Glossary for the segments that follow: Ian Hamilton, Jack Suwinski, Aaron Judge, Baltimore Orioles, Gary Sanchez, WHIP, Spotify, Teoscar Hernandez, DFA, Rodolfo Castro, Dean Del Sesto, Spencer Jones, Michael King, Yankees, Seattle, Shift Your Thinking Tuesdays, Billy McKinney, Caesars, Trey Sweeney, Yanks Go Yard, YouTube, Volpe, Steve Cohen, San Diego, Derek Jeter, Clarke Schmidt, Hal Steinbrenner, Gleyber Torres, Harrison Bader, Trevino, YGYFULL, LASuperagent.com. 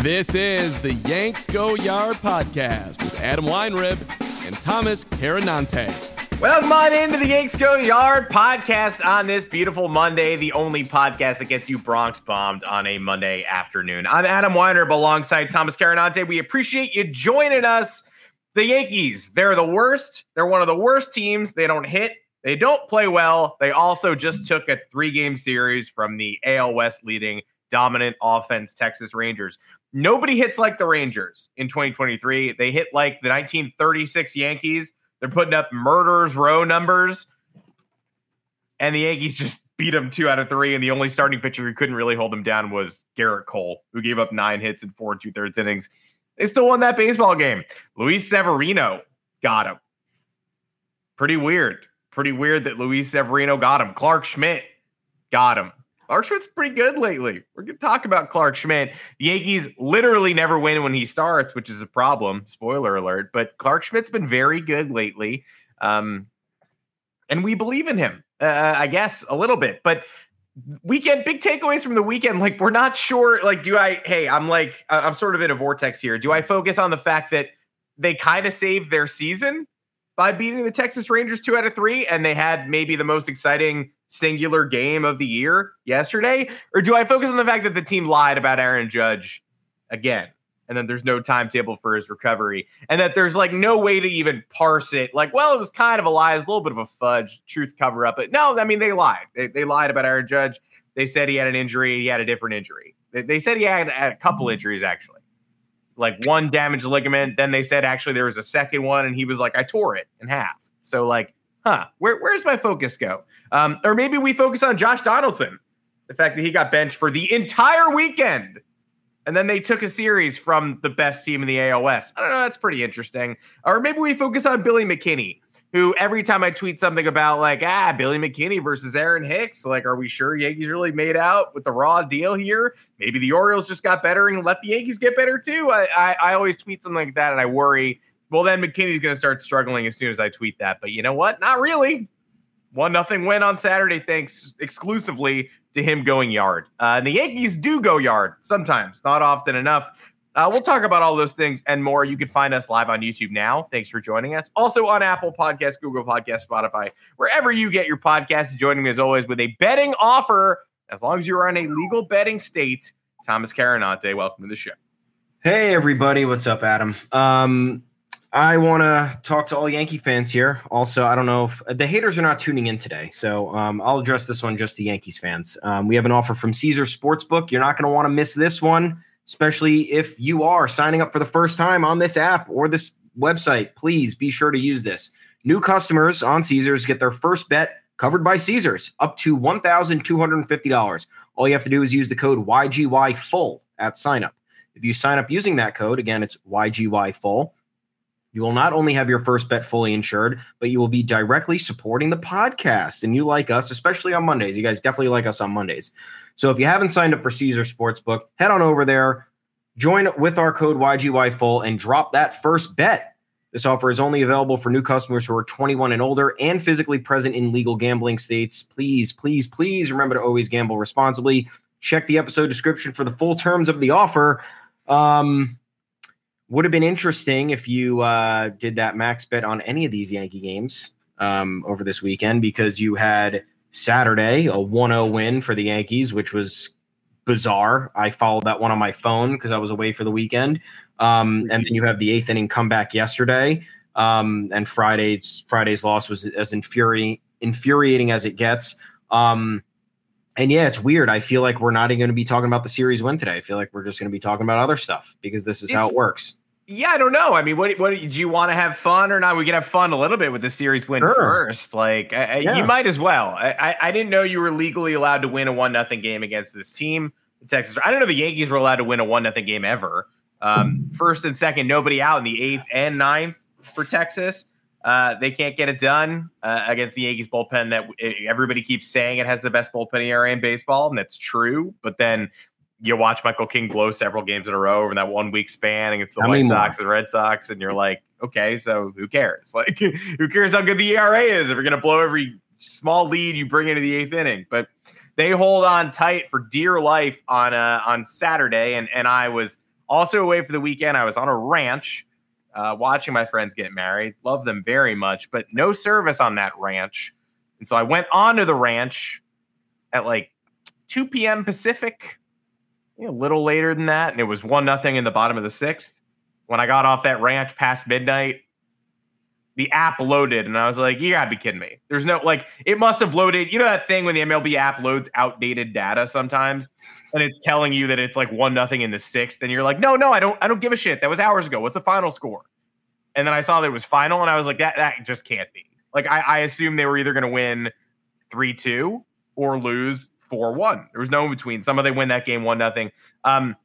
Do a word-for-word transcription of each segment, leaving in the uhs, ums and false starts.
This is the Yanks Go Yard podcast with Adam Weinrib and Thomas Carinante. Welcome on into the Yanks Go Yard podcast on this beautiful Monday, the only podcast that gets you Bronx bombed on a Monday afternoon. I'm Adam Weinrib alongside Thomas Carinante. We appreciate you joining us. The Yankees, they're the worst. They're one of the worst teams. They don't hit. They don't play well. They also just took a three-game series from the A L West leading dominant offense Texas Rangers. Nobody hits like the Rangers in twenty twenty-three. They hit like the nineteen thirty-six Yankees. They're putting up murderers row numbers. And the Yankees just beat them two out of three. And the only starting pitcher who couldn't really hold them down was Gerrit Cole, who gave up nine hits in four and two-thirds innings. They still won that baseball game. Luis Severino got him. Pretty weird. Pretty weird that Luis Severino got him. Clarke Schmidt got him. Clarke Schmidt's pretty good lately. We're going to talk about Clarke Schmidt. The Yankees literally never win when he starts, which is a problem. Spoiler alert. But Clarke Schmidt's been very good lately. Um, and we believe in him, uh, I guess, a little bit. But weekend, big takeaways from the weekend. Like, we're not sure. Like, do I, hey, I'm like, I'm sort of in a vortex here. Do I focus on the fact that they kind of saved their season by beating the Texas Rangers two out of three, and they had maybe the most exciting singular game of the year yesterday? Or do I focus on the fact that the team lied about Aaron Judge again, and then there's no timetable for his recovery, and that there's like no way to even parse it? Like, well, it was kind of a lie. It was a little bit of a fudge truth cover up. But no, I mean, they lied. They, they lied about Aaron Judge. They said he had an injury. He had a different injury. They, they said he had, had a couple injuries, actually. Like one damaged ligament. Then they said, actually, there was a second one. And he was like, I tore it in half. So like, huh, where, where's my focus go? Um, or maybe we focus on Josh Donaldson. The fact that he got benched for the entire weekend. And then they took a series from the best team in the A L West. I don't know. That's pretty interesting. Or maybe we focus on Billy McKinney, who every time I tweet something about like, ah, Billy McKinney versus Aaron Hicks, like, are we sure Yankees really made out with the raw deal here? Maybe the Orioles just got better and let the Yankees get better too. I I, I always tweet something like that and I worry, well, then McKinney's going to start struggling as soon as I tweet that. But you know what? Not really. One nothing win on Saturday thanks exclusively to him going yard. Uh, and the Yankees do go yard sometimes, not often enough. Uh, we'll talk about all those things and more. You can find us live on YouTube now. Thanks for joining us. Also on Apple Podcasts, Google Podcasts, Spotify, wherever you get your podcasts. Joining me as always with a betting offer, as long as you're in a legal betting state, Thomas Carinante. Welcome to the show. Hey, everybody. What's up, Adam? Um, I want to talk to all Yankee fans here. Also, I don't know if the haters are not tuning in today, so um, I'll address this one just to Yankees fans. Um, we have an offer from Caesars Sportsbook. You're not going to want to miss this one, especially if you are signing up for the first time on this app or this website. Please be sure to use this. New customers on Caesars get their first bet covered by Caesars up to one thousand two hundred fifty dollars. All you have to do is use the code Y G Y F U L at signup. If you sign up using that code, again, it's Y G Y F U L. You will not only have your first bet fully insured, but you will be directly supporting the podcast. And you like us, especially on Mondays. You guys definitely like us on Mondays. So if you haven't signed up for Caesars Sportsbook, head on over there, join with our code Y G Y F U L, and drop that first bet. This offer is only available for new customers who are twenty-one and older and physically present in legal gambling states. Please, please, please remember to always gamble responsibly. Check the episode description for the full terms of the offer. Um... Would have been interesting if you uh, did that max bet on any of these Yankee games um, over this weekend, because you had Saturday, a one oh win for the Yankees, which was bizarre. I followed that one on my phone because I was away for the weekend. Um, and then you have the eighth inning comeback yesterday. Um, and Friday's Friday's loss was as infuri- infuriating as it gets. Um, And yeah, it's weird. I feel like we're not even going to be talking about the series win today. I feel like we're just going to be talking about other stuff because this is how it works. Yeah, I don't know. I mean, what, what do you want to have fun or not? We can have fun a little bit with the series win sure. first. Like I, yeah. You might as well. I, I, I didn't know you were legally allowed to win a one nothing game against this team. The Texas. I don't know if the Yankees were allowed to win a one nothing game ever. Um, first and second, nobody out in the eighth and ninth for Texas. Uh, they can't get it done uh, against the Yankees bullpen that everybody keeps saying it has the best bullpen E R A in baseball, and that's true. But then you watch Michael King blow several games in a row over that one week span against the White Sox and Red Sox, and you're like, okay, so who cares? Like, who cares how good the E R A is if you're going to blow every small lead you bring into the eighth inning? But they hold on tight for dear life on uh, on Saturday, and and I was also away for the weekend. I was on a ranch uh, watching my friends get married. Love them very much, but no service on that ranch. And so I went onto the ranch at like two p.m. Pacific, a little later than that, and it was one nothing in the bottom of the sixth. When I got off that ranch past midnight, the app loaded, and I was like, you gotta be kidding me. There's no, like, it must have loaded. You know that thing when the M L B app loads outdated data sometimes, and it's telling you that it's like one nothing in the sixth, and you're like, no, no, I don't, I don't give a shit. That was hours ago. What's the final score? And then I saw that it was final, and I was like, that, that just can't be. Like, I, I assumed they were either gonna win three two or lose four one. There was no in between. Some of they win that game one nothing. Um,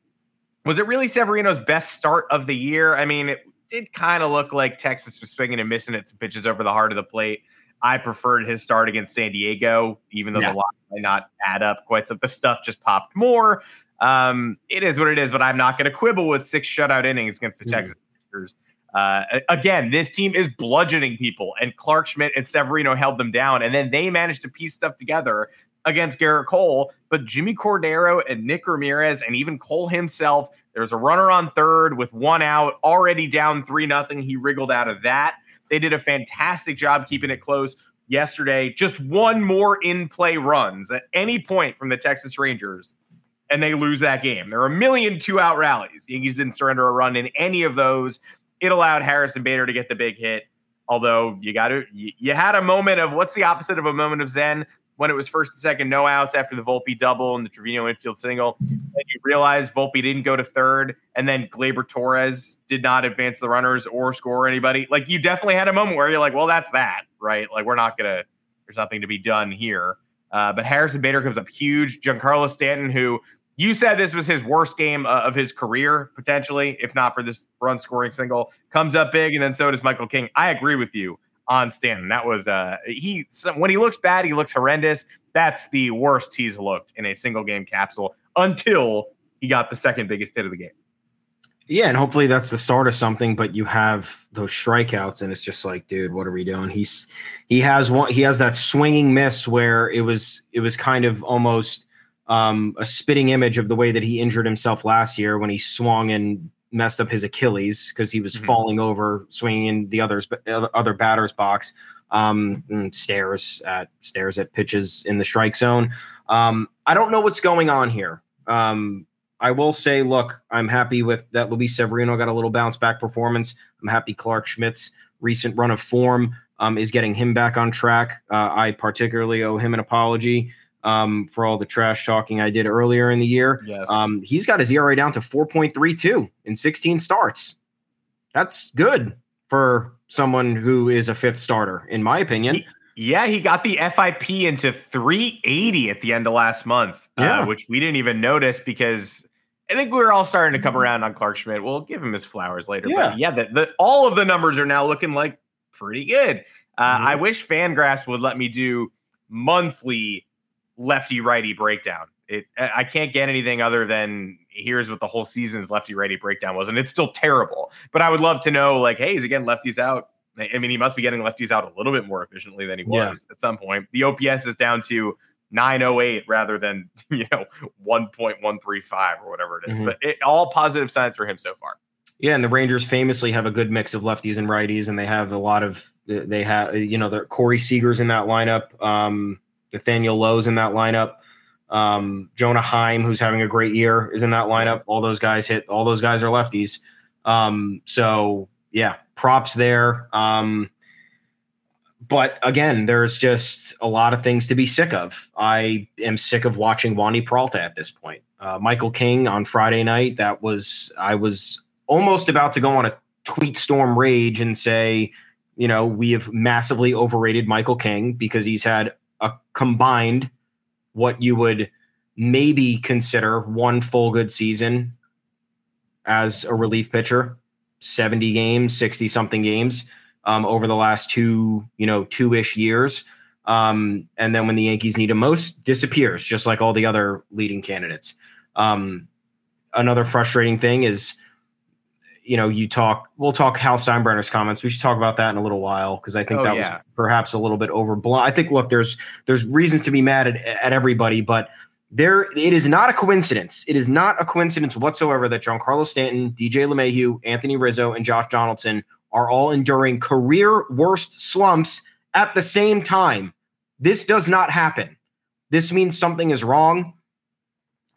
was it really Severino's best start of the year? I mean, it did kind of look like Texas was swinging and missing at some pitches over the heart of the plate. I preferred his start against San Diego, even though yeah. the lines might not add up quite. So the stuff just popped more. Um, it is what it is, but I'm not going to quibble with six shutout innings against the mm-hmm. Texas Rangers. Uh, again, this team is bludgeoning people, and Clarke Schmidt and Severino held them down, and then they managed to piece stuff together against Gerrit Cole. But Jimmy Cordero and Nick Ramirez and even Cole himself, there's a runner on third with one out, already down three nothing. He wriggled out of that. They did a fantastic job keeping it close yesterday. Just one more in-play runs at any point from the Texas Rangers, and they lose that game. There are a million two-out rallies. The Yankees didn't surrender a run in any of those. It allowed Harrison Bader to get the big hit, although you got to, you, you had a moment of, what's the opposite of a moment of zen? When it was first and second, no outs after the Volpe double and the Trevino infield single. And you realize Volpe didn't go to third, and then Gleyber Torres did not advance the runners or score anybody. Like, you definitely had a moment where you're like, well, that's that, right? Like, we're not going to – there's nothing to be done here. Uh, but Harrison Bader comes up huge. Giancarlo Stanton, who you said this was his worst game uh, of his career, potentially, if not for this run-scoring single, comes up big, and then so does Michael King. I agree with you on Stanton. That was uh he when he looks bad, he looks horrendous. That's the worst he's looked in a single game capsule until he got the second biggest hit of the game. Yeah, and hopefully that's the start of something. But you have those strikeouts, and it's just like, dude, what are we doing? He's he has one. He has that swinging miss where it was it was kind of almost um a spitting image of the way that he injured himself last year when he swung and messed up his Achilles because he was mm-hmm. falling over, swinging in the others, but other batter's box, um, and stares at stares at pitches in the strike zone. Um, I don't know what's going on here. Um, I will say, look, I'm happy with that. Luis Severino got a little bounce back performance. I'm happy Clarke Schmidt's recent run of form um, is getting him back on track. Uh, I particularly owe him an apology um, for all the trash talking I did earlier in the year. Yes. Um, he's got his E R A down to four point three two in sixteen starts. That's good for someone who is a fifth starter, in my opinion. He, yeah. He got the F I P into three eighty at the end of last month, yeah. uh, which we didn't even notice because I think we were all starting to come around on Clarke Schmidt. We'll give him his flowers later. Yeah. But yeah. The, the, all of the numbers are now looking like pretty good. Uh, mm-hmm. I wish Fangraphs would let me do monthly lefty righty breakdown. It I can't get anything other than here's what the whole season's lefty righty breakdown was, and it's still terrible. But I would love to know, like, hey, is he getting lefties out? I mean, he must be getting lefties out a little bit more efficiently than he was yeah. at some point. The O P S is down to nine oh eight rather than, you know, one point one three five or whatever it is. Mm-hmm. But it, all positive signs for him so far. Yeah, and the Rangers famously have a good mix of lefties and righties, and they have a lot of they have you know the Corey Seager's in that lineup. Um, Nathaniel Lowe's in that lineup. Um, Jonah Heim, who's having a great year, is in that lineup. All those guys hit. All those guys are lefties. Um, so, yeah, props there. Um, but, again, there's just a lot of things to be sick of. I am sick of watching Wandy Peralta at this point. Uh, Michael King on Friday night, that was – I was almost about to go on a tweet storm rage and say, you know, we have massively overrated Michael King because he's had – a combined what you would maybe consider one full good season as a relief pitcher, seventy games, sixty something games um, over the last two, you know, two ish years. Um, and then when the Yankees need him most, disappears, just like all the other leading candidates. Um, another frustrating thing is, you know, you talk, we'll talk Hal Steinbrenner's comments. We should talk about that in a little while, because I think oh, that yeah. was perhaps a little bit overblown. I think, look, there's there's reasons to be mad at, at everybody, but there it is not a coincidence. It is not a coincidence whatsoever that Giancarlo Stanton, D J LeMahieu, Anthony Rizzo, and Josh Donaldson are all enduring career worst slumps at the same time. This does not happen. This means something is wrong.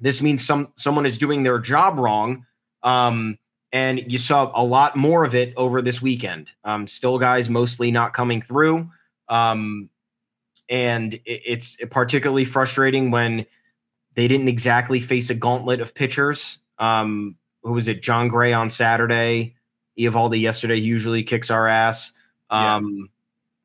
This means some someone is doing their job wrong. Um, And you saw a lot more of it over this weekend. Um, still guys mostly not coming through. Um, and it, it's particularly frustrating when they didn't exactly face a gauntlet of pitchers. Um, who was it? John Gray on Saturday. Eovaldi yesterday usually kicks our ass. Um,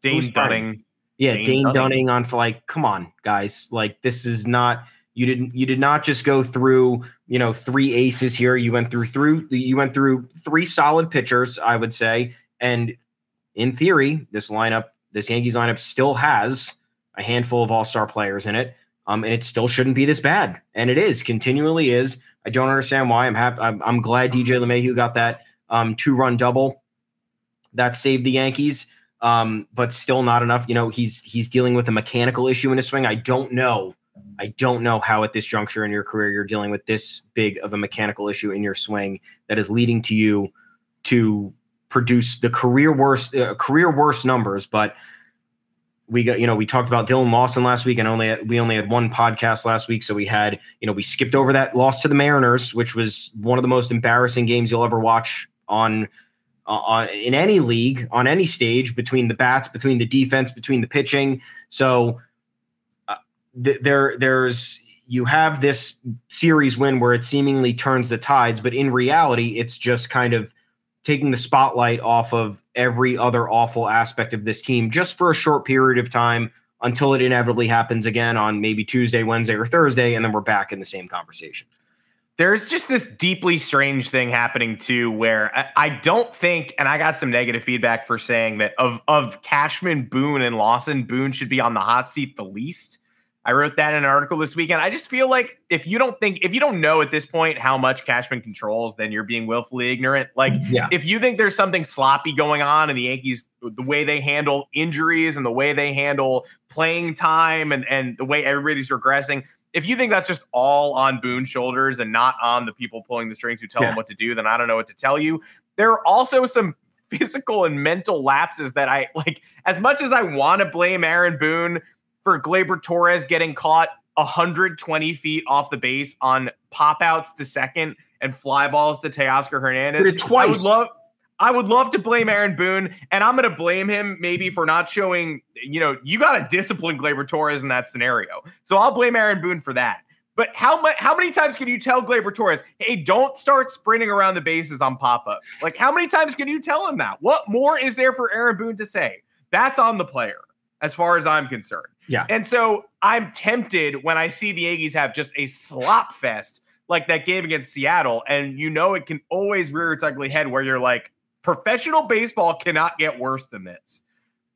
yeah. Dane Dunning. Yeah, Dane, Dane Dunning. Dunning on for like, come on, guys. Like, this is not... You didn't. You did not just go through, you know, three aces here. You went through through. You went through three solid pitchers, I would say. And in theory, this lineup, this Yankees lineup, still has a handful of all-star players in it. Um, and it still shouldn't be this bad. And it is, continually is. I don't understand why. I'm happy. I'm, I'm glad D J LeMahieu got that um, two-run double that saved the Yankees. Um, but still not enough. You know, he's he's dealing with a mechanical issue in his swing. I don't know. I don't know how at this juncture in your career you're dealing with this big of a mechanical issue in your swing that is leading to you to produce the career worst uh, career worst numbers. But we got, you know, we talked about Dylan Lawson last week, and only we only had one podcast last week, so we had, you know, we skipped over that loss to the Mariners, which was one of the most embarrassing games you'll ever watch on uh, on in any league, on any stage, between the bats, between the defense, between the pitching. So There, there's you have this series win where it seemingly turns the tides, but in reality, it's just kind of taking the spotlight off of every other awful aspect of this team just for a short period of time until it inevitably happens again on maybe Tuesday, Wednesday, or Thursday, and then we're back in the same conversation. There's just this deeply strange thing happening too, where I, I don't think, and I got some negative feedback for saying that of of Cashman, Boone, and Lawson, Boone should be on the hot seat the least. I wrote that in an article this weekend. I just feel like if you don't think, if you don't know at this point how much Cashman controls, then you're being willfully ignorant. Like, yeah. If you think there's something sloppy going on in the Yankees, the way they handle injuries and the way they handle playing time and, and the way everybody's regressing, if you think that's just all on Boone's shoulders and not on the people pulling the strings who tell yeah. him what to do, then I don't know what to tell you. There are also some physical and mental lapses that I like, as much as I want to blame Aaron Boone for Gleyber Torres getting caught one hundred twenty feet off the base on pop-outs to second and fly balls to Teoscar Hernandez. Twice. I would love, I would love to blame Aaron Boone, and I'm going to blame him maybe for not showing, you know, you got to discipline Gleyber Torres in that scenario. So I'll blame Aaron Boone for that. But how much? How many times can you tell Gleyber Torres, hey, don't start sprinting around the bases on pop-ups? Like, how many times can you tell him that? What more is there for Aaron Boone to say? That's on the player, as far as I'm concerned. Yeah. And so I'm tempted when I see the Yankees have just a slop fest like that game against Seattle. And you know, it can always rear its ugly head where you're like, professional baseball cannot get worse than this.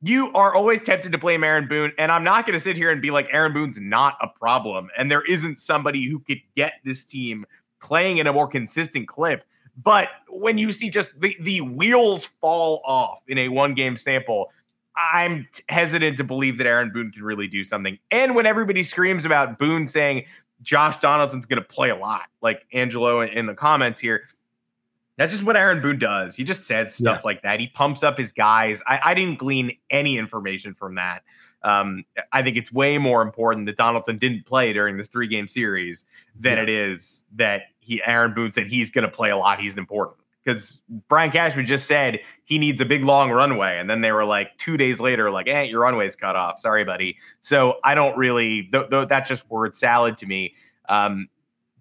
You are always tempted to blame Aaron Boone. And I'm not going to sit here and be like, Aaron Boone's not a problem, and there isn't somebody who could get this team playing in a more consistent clip. But when you see just the, the wheels fall off in a one game sample, I'm hesitant to believe that Aaron Boone can really do something. And when everybody screams about Boone saying Josh Donaldson's going to play a lot, like Angelo in the comments here, that's just what Aaron Boone does. He just says stuff yeah. like that. He pumps up his guys. I, I didn't glean any information from that. Um, I think it's way more important that Donaldson didn't play during this three-game series than yeah. it is that he Aaron Boone said he's going to play a lot. He's important. Because Brian Cashman just said he needs a big, long runway. And then they were like two days later, like, eh, your runway's cut off. Sorry, buddy. So I don't really, th- th- that's just word salad to me. Um,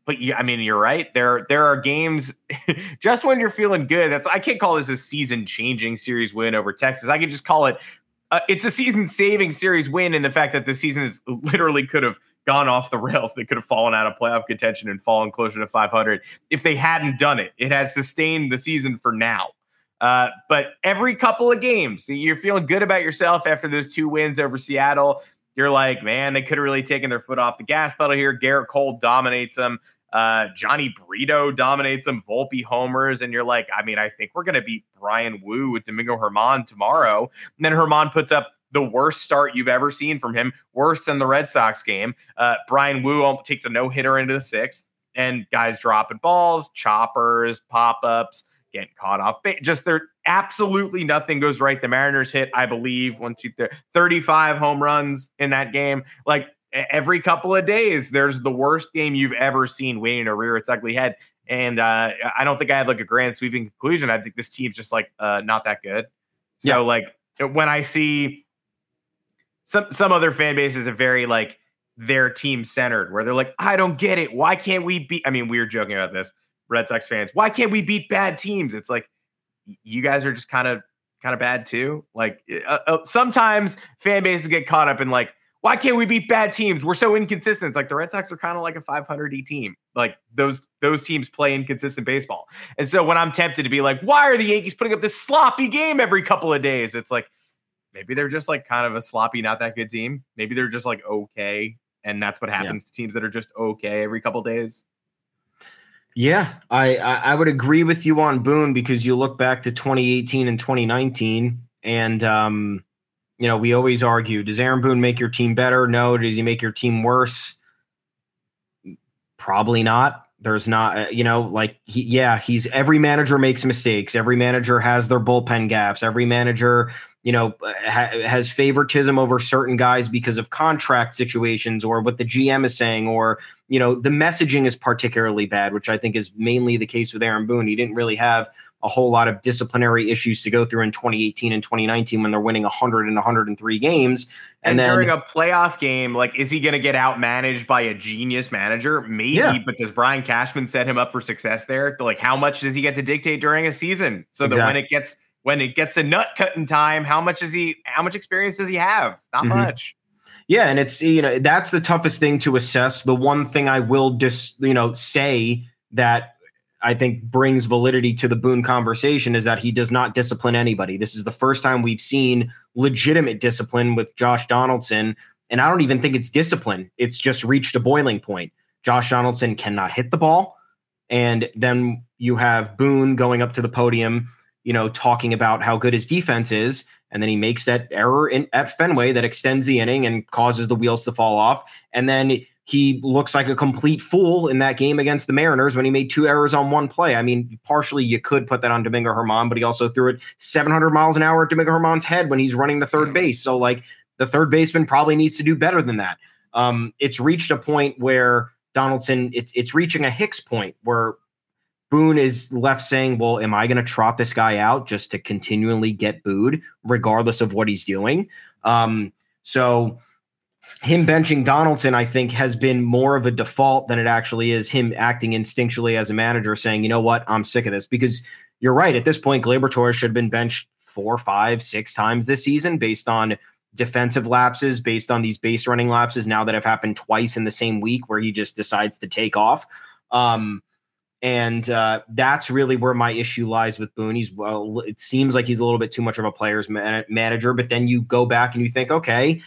but you, I mean, you're right. There, there are games just when you're feeling good. That's I can't call this a season-changing series win over Texas. I can just call it, uh, it's a season-saving series win in the fact that the season is literally could have gone off the rails. They could have fallen out of playoff contention and fallen closer to five hundred if they hadn't done it. It has sustained the season for now. Uh, but every couple of games, you're feeling good about yourself after those two wins over Seattle. You're like, man, they could have really taken their foot off the gas pedal here. Gerrit Cole dominates them. Uh, Johnny Brito dominates them. Volpe homers. And you're like, I mean, I think we're going to beat Brian Wu with Domingo Germán tomorrow. And then Germán puts up the worst start you've ever seen from him, worse than the Red Sox game. Uh, Brian Wu takes a no-hitter into the sixth. And guys dropping balls, choppers, pop-ups. Getting caught off base. Just there, absolutely nothing goes right. The Mariners hit, I believe, one, two, three, thirty-five home runs in that game. Like every couple of days, there's the worst game you've ever seen waiting to rear its ugly head. And uh, I don't think I have like a grand sweeping conclusion. I think this team's just like uh, not that good. So yeah. Like when I see some some other fan bases are very like their team centered, where they're like, I don't get it. Why can't we be? I mean, we were joking about this. Red Sox fans, why can't we beat bad teams? It's like, you guys are just kind of kind of bad too. Like uh, uh, sometimes fan bases get caught up in like, why can't we beat bad teams? We're so inconsistent. It's like the Red Sox are kind of like a five hundred team. Like those those teams play inconsistent baseball. And so when I'm tempted to be like, why are the Yankees putting up this sloppy game every couple of days? It's like, maybe they're just like kind of a sloppy, not that good team. Maybe they're just like, okay. And that's what happens yeah. to teams that are just okay every couple of days. Yeah, I, I would agree with you on Boone, because you look back to twenty eighteen and twenty nineteen and, um, you know, we always argue, does Aaron Boone make your team better? No. Does he make your team worse? Probably not. There's not, you know, like, he, yeah, he's every manager makes mistakes. Every manager has their bullpen gaffes. Every manager, you know, ha, has favoritism over certain guys because of contract situations or what the G M is saying, or, you know, the messaging is particularly bad, which I think is mainly the case with Aaron Boone. He didn't really have a whole lot of disciplinary issues to go through in twenty eighteen and twenty nineteen when they're winning one hundred and one hundred three games. And, and then, during a playoff game, like, is he going to get outmanaged by a genius manager? Maybe, yeah. But does Brian Cashman set him up for success there? Like, how much does he get to dictate during a season? So exactly. that when it gets when it gets to nut cutting time, how much is he? How much experience does he have? Not mm-hmm. much. Yeah, and it's, you know, that's the toughest thing to assess. The one thing I will just you know say that I think brings validity to the Boone conversation is that he does not discipline anybody. This is the first time we've seen legitimate discipline with Josh Donaldson. And I don't even think it's discipline. It's just reached a boiling point. Josh Donaldson cannot hit the ball. And then you have Boone going up to the podium, you know, talking about how good his defense is. And then he makes that error in at Fenway that extends the inning and causes the wheels to fall off. And then he looks like a complete fool in that game against the Mariners when he made two errors on one play. I mean, partially you could put that on Domingo Germán, but he also threw it seven hundred miles an hour at Domingo Germán's head when he's running the third base. So, like, the third baseman probably needs to do better than that. Um, it's reached a point where Donaldson, it's it's reaching a Hicks point where Boone is left saying, well, am I going to trot this guy out just to continually get booed regardless of what he's doing? Um, so... Him benching Donaldson, I think, has been more of a default than it actually is him acting instinctually as a manager saying, you know what, I'm sick of this. Because you're right. At this point, Gleyber Torres should have been benched four, five, six times this season based on defensive lapses, based on these base running lapses now that have happened twice in the same week where he just decides to take off. Um, and uh, that's really where my issue lies with Boone. He's, well, it seems like he's a little bit too much of a player's man- manager, but then you go back and you think, okay,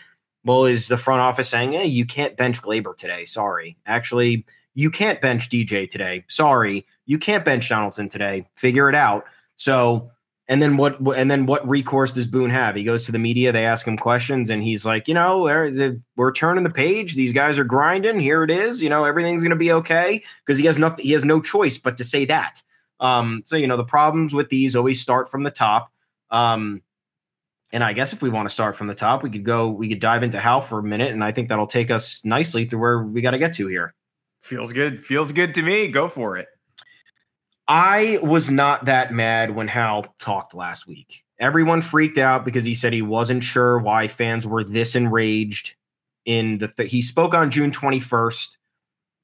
well, is the front office saying, hey, you can't bench Gleyber today? Sorry. Actually, you can't bench D J today. Sorry. You can't bench Donaldson today. Figure it out. So, and then what, and then what recourse does Boone have? He goes to the media, they ask him questions, and he's like, you know, we're, we're turning the page. These guys are grinding. Here it is. You know, everything's going to be okay, because he has nothing. He has no choice but to say that. Um, so, you know, the problems with these always start from the top. Um, And I guess if we want to start from the top, we could go, we could dive into Hal for a minute. And I think that'll take us nicely through where we got to get to here. Feels good. Feels good to me. Go for it. I was not that mad when Hal talked last week. Everyone freaked out because he said he wasn't sure why fans were this enraged in the, th- he spoke on June twenty-first.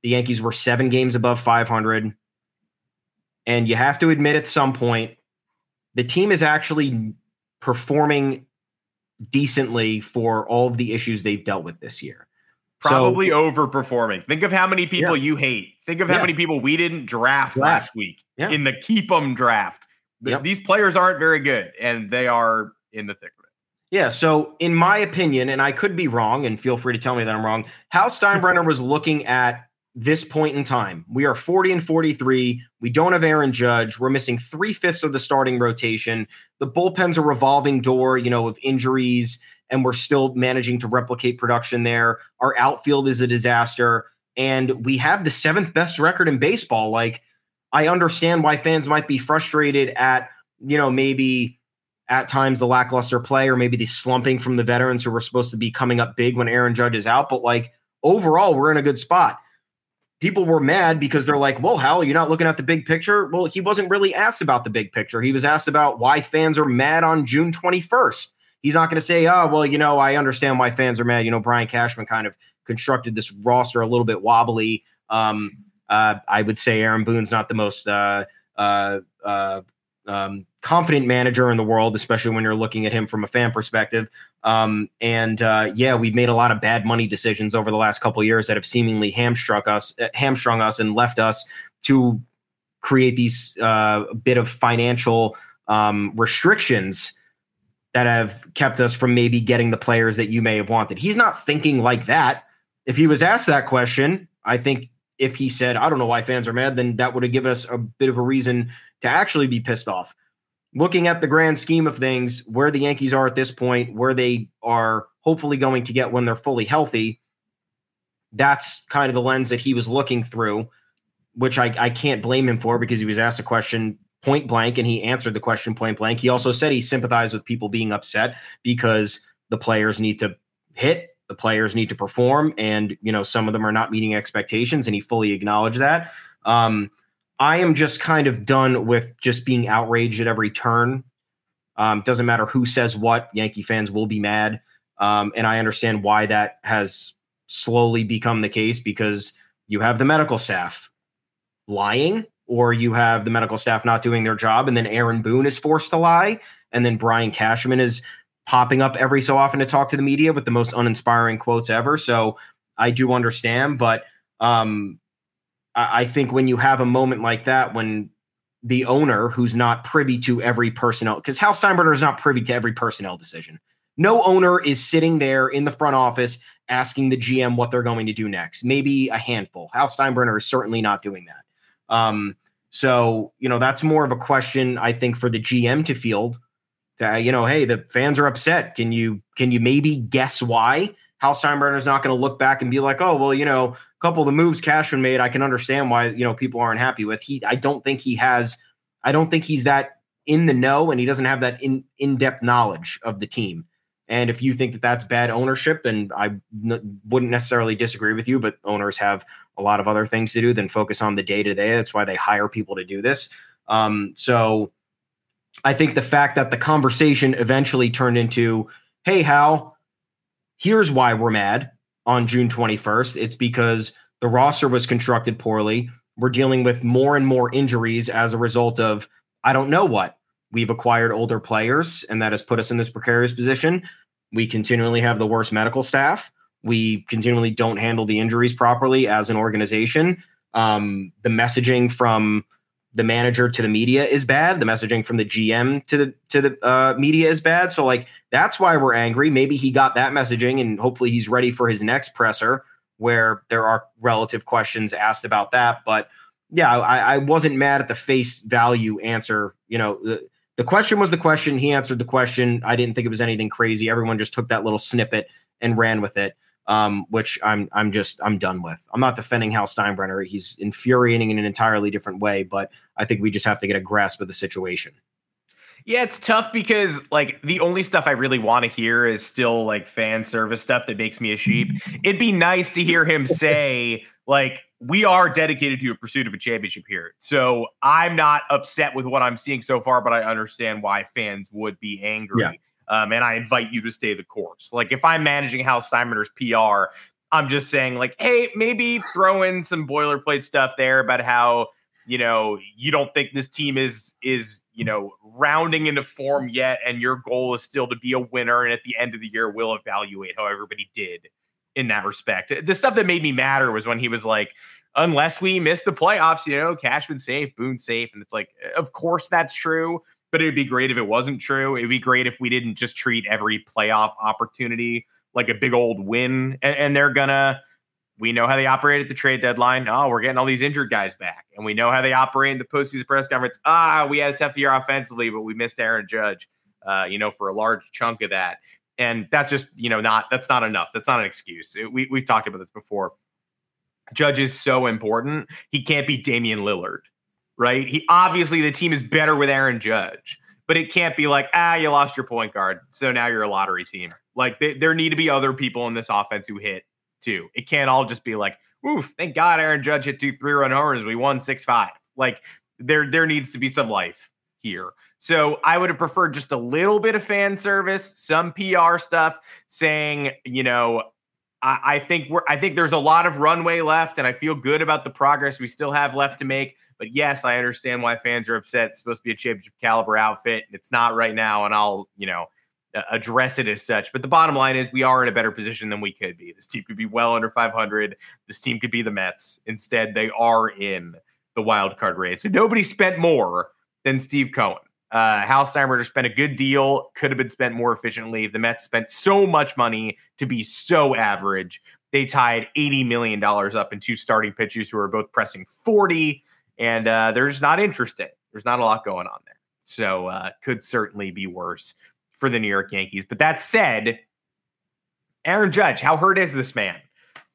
The Yankees were seven games above five hundred. And you have to admit at some point, the team is actually performing decently for all of the issues they've dealt with this year. Probably so, overperforming. Think of how many people yeah. you hate. Think of how yeah. many people we didn't draft, draft. last week yeah. in the keep them draft. Yep. These players aren't very good, and they are in the thick of it. Yeah, so in my opinion, and I could be wrong, and feel free to tell me that I'm wrong, Hal Steinbrenner was looking at this point in time. We are forty and forty-three. We don't have Aaron Judge. We're missing three-fifths of the starting rotation. The bullpen's a revolving door, you know, of injuries, and we're still managing to replicate production there. Our outfield is a disaster, and we have the seventh best record in baseball. Like, I understand why fans might be frustrated at, you know, maybe at times the lackluster play or maybe the slumping from the veterans who were supposed to be coming up big when Aaron Judge is out. But, like, overall, we're in a good spot. People were mad because they're like, well, Hal, you're not looking at the big picture. Well, he wasn't really asked about the big picture. He was asked about why fans are mad on June twenty-first. He's not going to say, oh, well, you know, I understand why fans are mad. You know, Brian Cashman kind of constructed this roster a little bit wobbly. Um, uh, I would say Aaron Boone's not the most uh, uh, uh, um, confident manager in the world, especially when you're looking at him from a fan perspective. Um, and uh, yeah, we've made a lot of bad money decisions over the last couple of years that have seemingly hamstrung us, uh, hamstrung us and left us to create these uh, bit of financial um, restrictions that have kept us from maybe getting the players that you may have wanted. He's not thinking like that. If he was asked that question, I think if he said, I don't know why fans are mad, then that would have given us a bit of a reason to actually be pissed off. Looking at the grand scheme of things, where the Yankees are at this point, where they are hopefully going to get when they're fully healthy, that's kind of the lens that he was looking through, which I, I can't blame him for because he was asked a question point blank, and he answered the question point blank. He also said he sympathized with people being upset because the players need to hit, the players need to perform, and, you know, some of them are not meeting expectations, and he fully acknowledged that. Um, I am just kind of done with just being outraged at every turn. Um, doesn't matter who says what, Yankee fans will be mad, um, and I understand why that has slowly become the case because you have the medical staff lying, or you have the medical staff not doing their job, and then Aaron Boone is forced to lie, and then Brian Cashman is popping up every so often to talk to the media with the most uninspiring quotes ever. So I do understand, but um, I-, I think when you have a moment like that, when the owner who's not privy to every personnel, because Hal Steinbrenner is not privy to every personnel decision. No owner is sitting there in the front office asking the G M what they're going to do next. Maybe a handful. Hal Steinbrenner is certainly not doing that. Um, so, you know, that's more of a question, I think, for the G M to field to, you know, hey, the fans are upset. Can you, can you maybe guess why? Hal Steinbrenner's not going to look back and be like, oh, well, you know, a couple of the moves Cashman made, I can understand why, you know, people aren't happy with. He, I don't think he has, I don't think he's that in the know, and he doesn't have that in, in-depth knowledge of the team. And if you think that that's bad ownership, then I n- wouldn't necessarily disagree with you, but owners have a lot of other things to do than focus on the day-to-day. That's why they hire people to do this. Um, so I think the fact that the conversation eventually turned into, hey, Hal, here's why we're mad on June twenty-first. It's because the roster was constructed poorly. We're dealing with more and more injuries as a result of, I don't know what. We've acquired older players, and that has put us in this precarious position. We continually have the worst medical staff. We continually don't handle the injuries properly as an organization. Um, the messaging from the manager to the media is bad. The messaging from the G M to the to the uh, media is bad. So, like, that's why we're angry. Maybe he got that messaging, and hopefully he's ready for his next presser where there are relative questions asked about that. But, yeah, I, I wasn't mad at the face value answer. You know, the, the question was the question. He answered the question. I didn't think it was anything crazy. Everyone just took that little snippet and ran with it. Um, which I'm, I'm just, I'm done with. I'm not defending Hal Steinbrenner. He's infuriating in an entirely different way, but I think we just have to get a grasp of the situation. Yeah, it's tough because, like, the only stuff I really want to hear is still, like, fan service stuff that makes me a sheep. It'd be nice to hear him say, like, we are dedicated to a pursuit of a championship here. So I'm not upset with what I'm seeing so far, but I understand why fans would be angry. Yeah. Um, and I invite you to stay the course. Like, if I'm managing Hal Steinbrenner's P R, I'm just saying, like, hey, maybe throw in some boilerplate stuff there about how, you know, you don't think this team is, is, you know, rounding into form yet. And your goal is still to be a winner. And at the end of the year, we'll evaluate how everybody did in that respect. The stuff that made me madder was when he was like, unless we miss the playoffs, you know, Cashman's safe, Boone's safe. And it's like, of course that's true, but it'd be great if it wasn't true. It'd be great if we didn't just treat every playoff opportunity like a big old win. And, and they're gonna, we know how they operate at the trade deadline. Oh, we're getting all these injured guys back. And we know how they operate in the postseason press conference. Ah, we had a tough year offensively, but we missed Aaron Judge, uh, you know, for a large chunk of that. And that's just, you know, not, that's not enough. That's not an excuse. It, we, we've talked about this before. Judge is so important. He can't be Damian Lillard, right? He obviously, the team is better with Aaron Judge, but it can't be like, ah, you lost your point guard, so now you're a lottery team. Like they, there need to be other people in this offense who hit too. It can't all just be like, oof, thank God Aaron Judge hit two three-run homers. We won six five. Like there, there needs to be some life here. So I would have preferred just a little bit of fan service, some P R stuff saying, you know, I think we're, I think there's a lot of runway left, and I feel good about the progress we still have left to make. But yes, I understand why fans are upset. It's supposed to be a championship caliber outfit, and it's not right now. And I'll, you know, address it as such. But the bottom line is, we are in a better position than we could be. This team could be well under five hundred. This team could be the Mets. Instead, they are in the wild card race. So nobody spent more than Steve Cohen. Uh, Hal Steinbrenner spent a good deal, could have been spent more efficiently. The Mets spent so much money to be so average. They tied eighty million dollars up in two starting pitchers who are both pressing forty, and uh, they're just not interesting. There's not a lot going on there. So uh, could certainly be worse for the New York Yankees. But that said, Aaron Judge, how hurt is this man?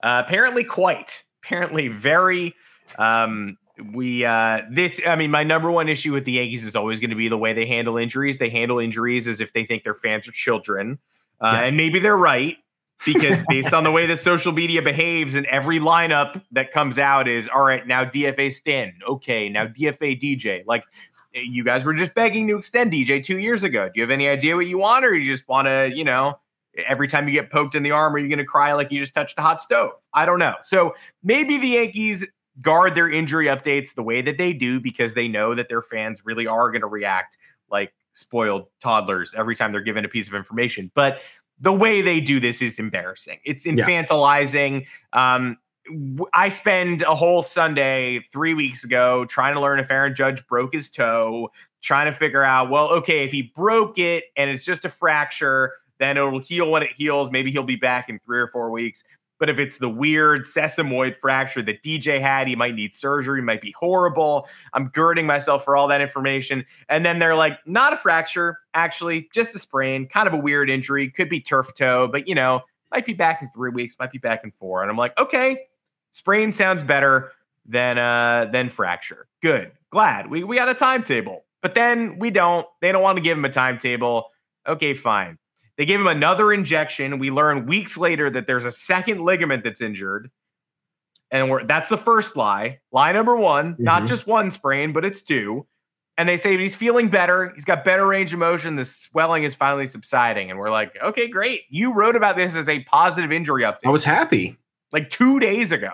Uh, apparently quite. Apparently very... Um, We, uh, this, I mean, my number one issue with the Yankees is always going to be the way they handle injuries. They handle injuries as if they think their fans are children. Uh, yeah. And maybe they're right, because based on the way that social media behaves and every lineup that comes out is, all right, now D F A Stanton. Okay, now D F A D J. Like, you guys were just begging to extend D J two years ago. Do you have any idea what you want, or you just want to, you know, every time you get poked in the arm, are you going to cry like you just touched a hot stove? I don't know. So maybe the Yankees guard their injury updates the way that they do, because they know that their fans really are going to react like spoiled toddlers every time they're given a piece of information. But the way they do this is embarrassing. It's infantilizing. Yeah. Um, I spend a whole Sunday three weeks ago trying to learn if Aaron Judge broke his toe, trying to figure out, well, okay, if he broke it and it's just a fracture, then it'll heal when it heals. Maybe he'll be back in three or four weeks. But if it's the weird sesamoid fracture that D J had, he might need surgery, might be horrible. I'm girding myself for all that information. And then they're like, not a fracture, actually, just a sprain, kind of a weird injury, could be turf toe, but, you know, might be back in three weeks, might be back in four. And I'm like, okay, sprain sounds better than uh, than fracture. Good. Glad. We, we got a timetable. But then we don't. They don't want to give him a timetable. Okay, fine. They gave him another injection. We learn weeks later that there's a second ligament that's injured. And we're, that's the first lie. Lie number one, mm-hmm. Not just one sprain, but it's two. And they say he's feeling better. He's got better range of motion. The swelling is finally subsiding. And we're like, okay, great. You wrote about this as a positive injury update. I was happy. Like two days ago.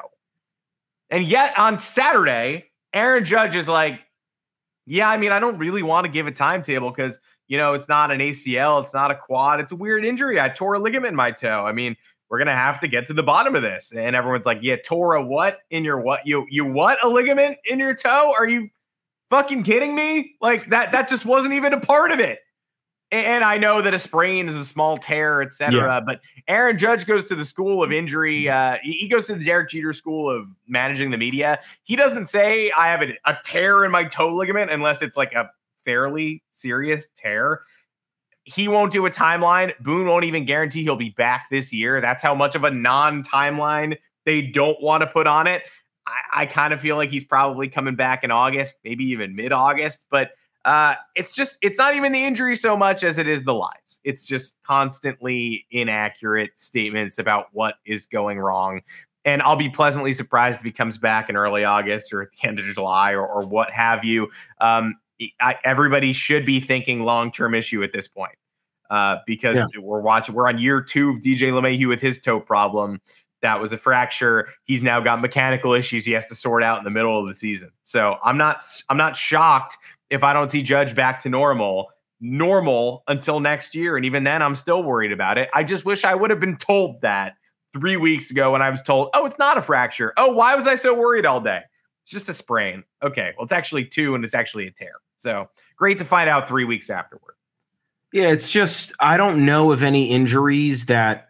And yet on Saturday, Aaron Judge is like, yeah, I mean, I don't really want to give a timetable because, you know, it's not an A C L. It's not a quad. It's a weird injury. I tore a ligament in my toe. I mean, we're going to have to get to the bottom of this. And everyone's like, yeah, tore a what in your what? You you what? A ligament in your toe? Are you fucking kidding me? Like, that that just wasn't even a part of it. And, and I know that a sprain is a small tear, et cetera. Yeah. But Aaron Judge goes to the school of injury. Uh, he goes to the Derek Jeter school of managing the media. He doesn't say I have a, a tear in my toe ligament unless it's like a fairly serious tear. He won't do a timeline. Boone won't even guarantee he'll be back this year. That's how much of a non-timeline they don't want to put on it. I, I kind of feel like he's probably coming back in August, maybe even mid-August, but uh, it's just, it's not even the injury so much as it is the lies. It's just constantly inaccurate statements about what is going wrong. And I'll be pleasantly surprised if he comes back in early August or at the end of July or, or what have you. Um, I, everybody should be thinking long-term issue at this point uh, because yeah. we're watching. We're on year two of D J LeMahieu with his toe problem. That was a fracture. He's now got mechanical issues he has to sort out in the middle of the season. So I'm not. I'm not shocked if I don't see Judge back to normal, normal until next year. And even then, I'm still worried about it. I just wish I would have been told that three weeks ago when I was told, oh, it's not a fracture. Oh, why was I so worried all day? It's just a sprain. Okay, well, it's actually two, and it's actually a tear. So great to find out three weeks afterward. Yeah, it's just I don't know of any injuries that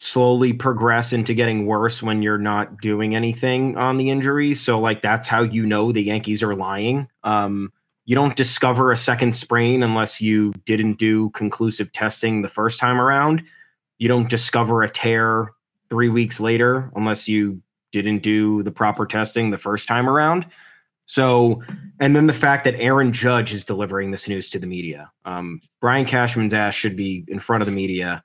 slowly progress into getting worse when you're not doing anything on the injury. So, like, that's how you know the Yankees are lying. Um, you don't discover a second sprain unless you didn't do conclusive testing the first time around. You don't discover a tear three weeks later unless you didn't do the proper testing the first time around. So, and then the fact that Aaron Judge is delivering this news to the media. Um, Brian Cashman's ass should be in front of the media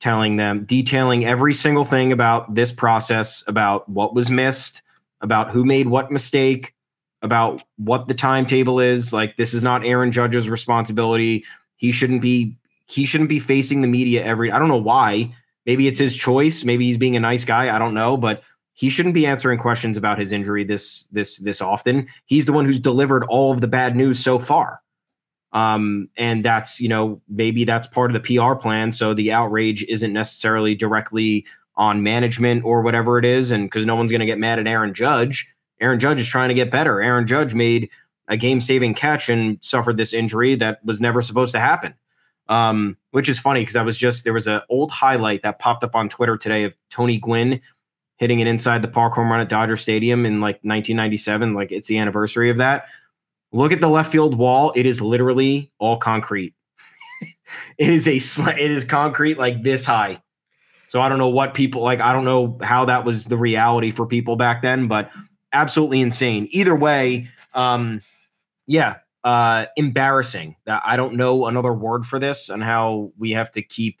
telling them, detailing every single thing about this process, about what was missed, about who made what mistake, about what the timetable is. Like, this is not Aaron Judge's responsibility. He shouldn't be, he shouldn't be facing the media every, I don't know why. Maybe it's his choice. Maybe he's being a nice guy. I don't know, but he shouldn't be answering questions about his injury this, this, this often. He's the one who's delivered all of the bad news so far. Um, and that's, you know, maybe that's part of the P R plan. So the outrage isn't necessarily directly on management or whatever it is. And because no one's going to get mad at Aaron Judge. Aaron Judge is trying to get better. Aaron Judge made a game-saving catch and suffered this injury that was never supposed to happen. Um, which is funny because I was just, there was an old highlight that popped up on Twitter today of Tony Gwynn hitting an inside the park home run at Dodger Stadium in like nineteen ninety-seven. Like, it's the anniversary of that. Look at the left field wall. It is literally all concrete. it is a sl- it is concrete like this high. So I don't know what people like. I don't know how that was the reality for people back then, but absolutely insane. Either way, um, yeah, uh, embarrassing. I don't know another word for this and how we have to keep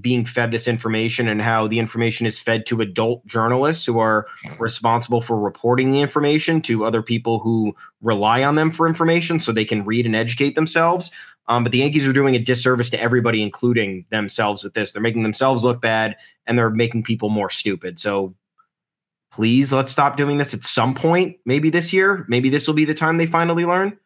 being fed this information and how the information is fed to adult journalists who are responsible for reporting the information to other people who rely on them for information so they can read and educate themselves. Um, but the Yankees are doing a disservice to everybody, including themselves with this. They're making themselves look bad and they're making people more stupid. So please, let's stop doing this at some point. Maybe this year, maybe this will be the time they finally learn.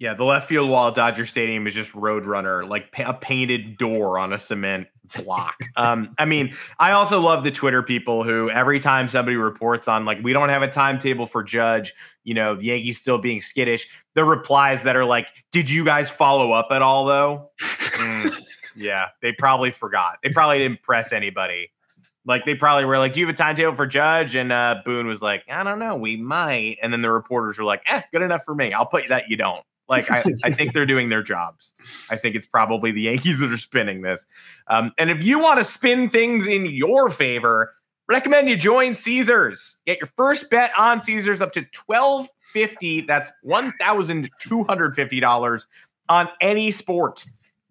Yeah, the left field wall at Dodger Stadium is just Roadrunner, like a painted door on a cement block. um, I mean, I also love the Twitter people who every time somebody reports on, like, we don't have a timetable for Judge, you know, the Yankees still being skittish, the replies that are like, did you guys follow up at all, though? mm, yeah, they probably forgot. They probably didn't press anybody. Like, they probably were like, do you have a timetable for Judge? And uh, Boone was like, I don't know, we might. And then the reporters were like, eh, good enough for me. I'll put that you don't. Like, I, I think they're doing their jobs. I think it's probably the Yankees that are spinning this. Um, and if you want to spin things in your favor, recommend you join Caesars. Get your first bet on Caesars up to twelve fifty. That's one thousand two hundred fifty dollars on any sport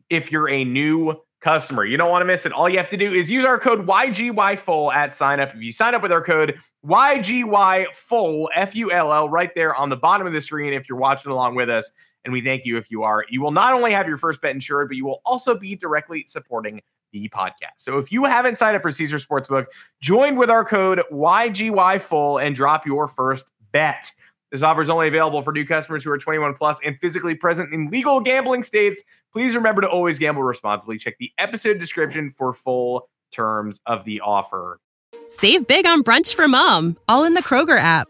if you're a new customer. You don't want to miss it. All you have to do is use our code Y G Y F U L at sign up. If you sign up with our code Y G Y F U L, F U L L, right there on the bottom of the screen if you're watching along with us. And we thank you if you are. You will not only have your first bet insured, but you will also be directly supporting the podcast. So if you haven't signed up for Caesars Sportsbook, join with our code Y G Y F U L and drop your first bet. This offer is only available for new customers who are twenty-one plus and physically present in legal gambling states. Please remember to always gamble responsibly. Check the episode description for full terms of the offer. Save big on brunch for mom, all in the Kroger app.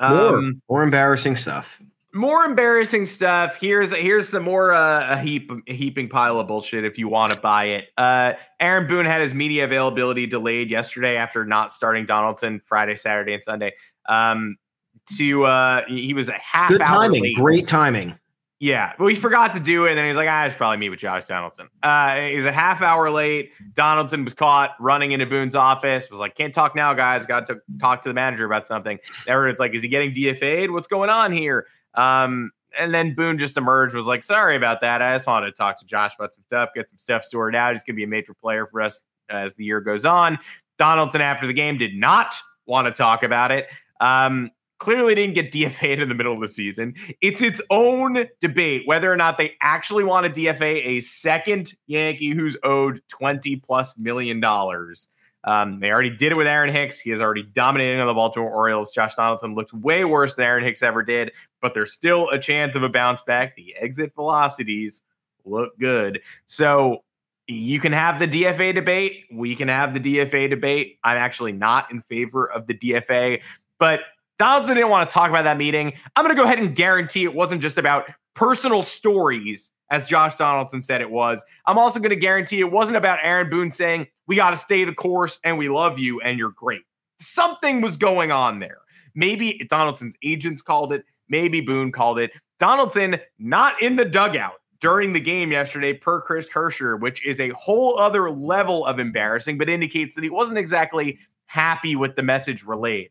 More, um, more embarrassing stuff. More embarrassing stuff. Here's here's the more uh, a heap a heaping pile of bullshit if you want to buy it. Uh, Aaron Boone had his media availability delayed yesterday after not starting Donaldson Friday, Saturday, and Sunday. Um, to uh, he was a half Good hour timing. Late. Great timing. Yeah, well, he forgot to do it, and then he's like, I should probably meet with Josh Donaldson. Uh, he's a half hour late. Donaldson was caught running into Boone's office, was like, can't talk now, guys. Got to talk to the manager about something. Everyone's like, is he getting D F A'd? What's going on here? Um, and then Boone just emerged, was like, sorry about that. I just wanted to talk to Josh about some stuff, get some stuff sorted out. He's going to be a major player for us as the year goes on. Donaldson after the game did not want to talk about it. Um, clearly didn't get D F A'd in the middle of the season. It's its own debate whether or not they actually want to D F A a second Yankee who's owed twenty plus million dollars. Um, they already did it with Aaron Hicks. He is already dominating on the Baltimore Orioles. Josh Donaldson looked way worse than Aaron Hicks ever did, but there's still a chance of a bounce back. The exit velocities look good. So you can have the D F A debate. We can have the D F A debate. I'm actually not in favor of the D F A, but Donaldson didn't want to talk about that meeting. I'm going to go ahead and guarantee it wasn't just about personal stories, as Josh Donaldson said it was. I'm also going to guarantee it wasn't about Aaron Boone saying, we got to stay the course and we love you and you're great. Something was going on there. Maybe Donaldson's agents called it. Maybe Boone called it. Donaldson not in the dugout during the game yesterday per Chris Kersher, which is a whole other level of embarrassing, but indicates that he wasn't exactly happy with the message relayed.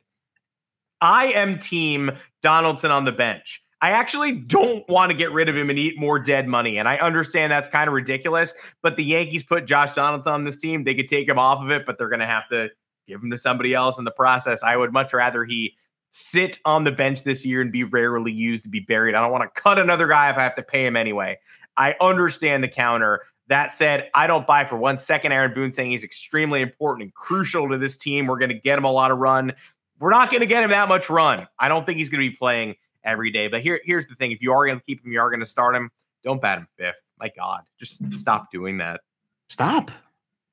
I am team Donaldson on the bench. I actually don't want to get rid of him and eat more dead money. And I understand that's kind of ridiculous, but the Yankees put Josh Donaldson on this team. They could take him off of it, but they're going to have to give him to somebody else in the process. I would much rather he sit on the bench this year and be rarely used to be buried. I don't want to cut another guy if I have to pay him anyway. I understand the counter. That said, I don't buy for one second Aaron Boone saying he's extremely important and crucial to this team. We're going to get him a lot of run. We're not going to get him that much run. I don't think he's going to be playing every day. But here, here's the thing. If you are going to keep him, you are going to start him, don't bat him fifth. My God, just stop doing that. Stop.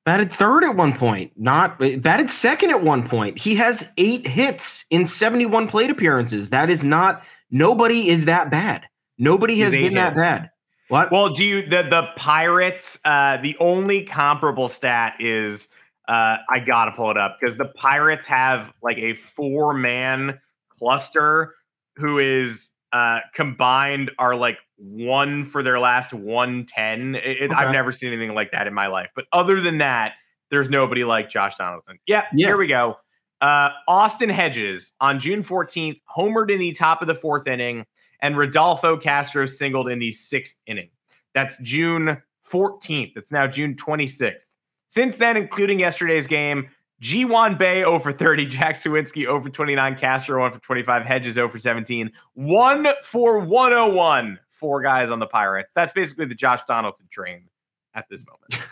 Batted third at one point. Not batted second at one point. He has eight hits in seventy-one plate appearances. That is not, nobody is that bad. Nobody has been hits. that bad. What? Well, do you, the, the Pirates, uh, the only comparable stat is, uh, I got to pull it up because the Pirates have like a four man cluster who is uh, combined are like one for their last one ten. It, okay. I've never seen anything like that in my life. But other than that, there's nobody like Josh Donaldson. Yeah, yeah. Here we go. Uh, Austin Hedges on June fourteenth, homered in the top of the fourth inning, and Rodolfo Castro singled in the sixth inning. That's June fourteenth. It's now June twenty-sixth. Since then, including yesterday's game, Jiwon Bae zero for thirty, Jack Suwinski zero for twenty-nine, Castro one for twenty-five, Hedges zero for seventeen, one for one oh one, four guys on the Pirates. That's basically the Josh Donaldson train at this moment.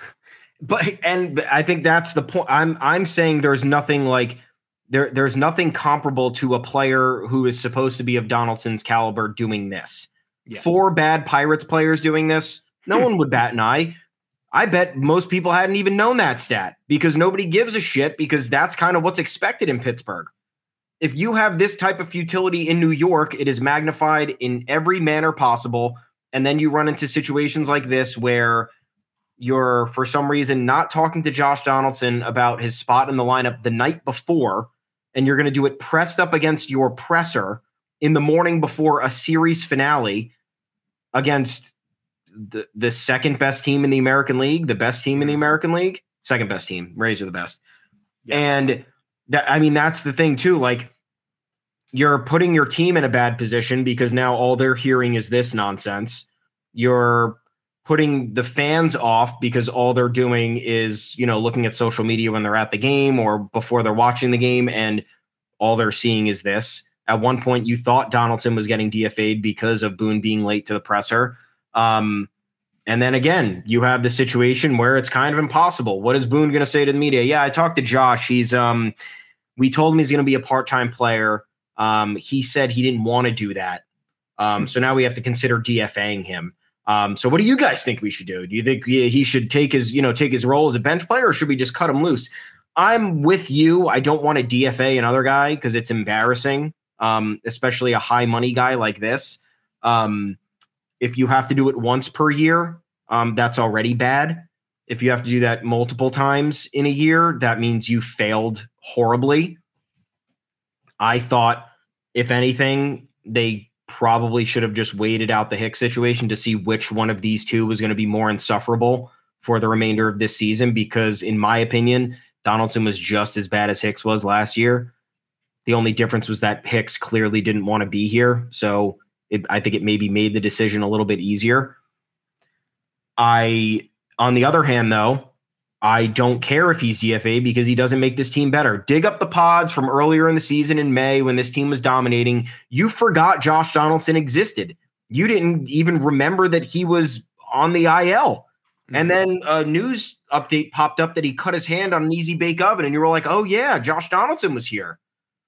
But and I think that's the point. I'm I'm saying there's nothing like there there's nothing comparable to a player who is supposed to be of Donaldson's caliber doing this. Yeah. Four bad Pirates players doing this. No one would bat an eye. I bet most people hadn't even known that stat because nobody gives a shit because that's kind of what's expected in Pittsburgh. If you have this type of futility in New York, it is magnified in every manner possible. And then you run into situations like this where you're, for some reason, not talking to Josh Donaldson about his spot in the lineup the night before, and you're going to do it pressed up against your presser in the morning before a series finale against The, the second best team in the American League, the best team in the American League, second best team. Rays are the best. Yeah. And that, I mean, that's the thing too. Like you're putting your team in a bad position because now all they're hearing is this nonsense. You're putting the fans off because all they're doing is, you know, looking at social media when they're at the game or before they're watching the game. And all they're seeing is this. At one point you thought Donaldson was getting D F A'd because of Boone being late to the presser. Um, and then again, you have the situation where it's kind of impossible. What is Boone going to say to the media? Yeah, I talked to Josh. He's, um, we told him he's going to be a part-time player. Um, he said he didn't want to do that. Um, so now we have to consider D F A'ing him. Um, so what do you guys think we should do? Do you think he should take his, you know, take his role as a bench player or should we just cut him loose? I'm with you. I don't want to D F A another guy because it's embarrassing. Um, especially a high money guy like this. Um, If you have to do it once per year, um, that's already bad. If you have to do that multiple times in a year, that means you failed horribly. I thought, if anything, they probably should have just waited out the Hicks situation to see which one of these two was going to be more insufferable for the remainder of this season, because in my opinion, Donaldson was just as bad as Hicks was last year. The only difference was that Hicks clearly didn't want to be here. So It, I think it maybe made the decision a little bit easier. I, on the other hand, though, I don't care if he's D F A because he doesn't make this team better. Dig up the pods from earlier in the season in May when this team was dominating. You forgot Josh Donaldson existed. You didn't even remember that he was on the I L. And then a news update popped up that he cut his hand on an easy bake oven. And you were like, oh, yeah, Josh Donaldson was here.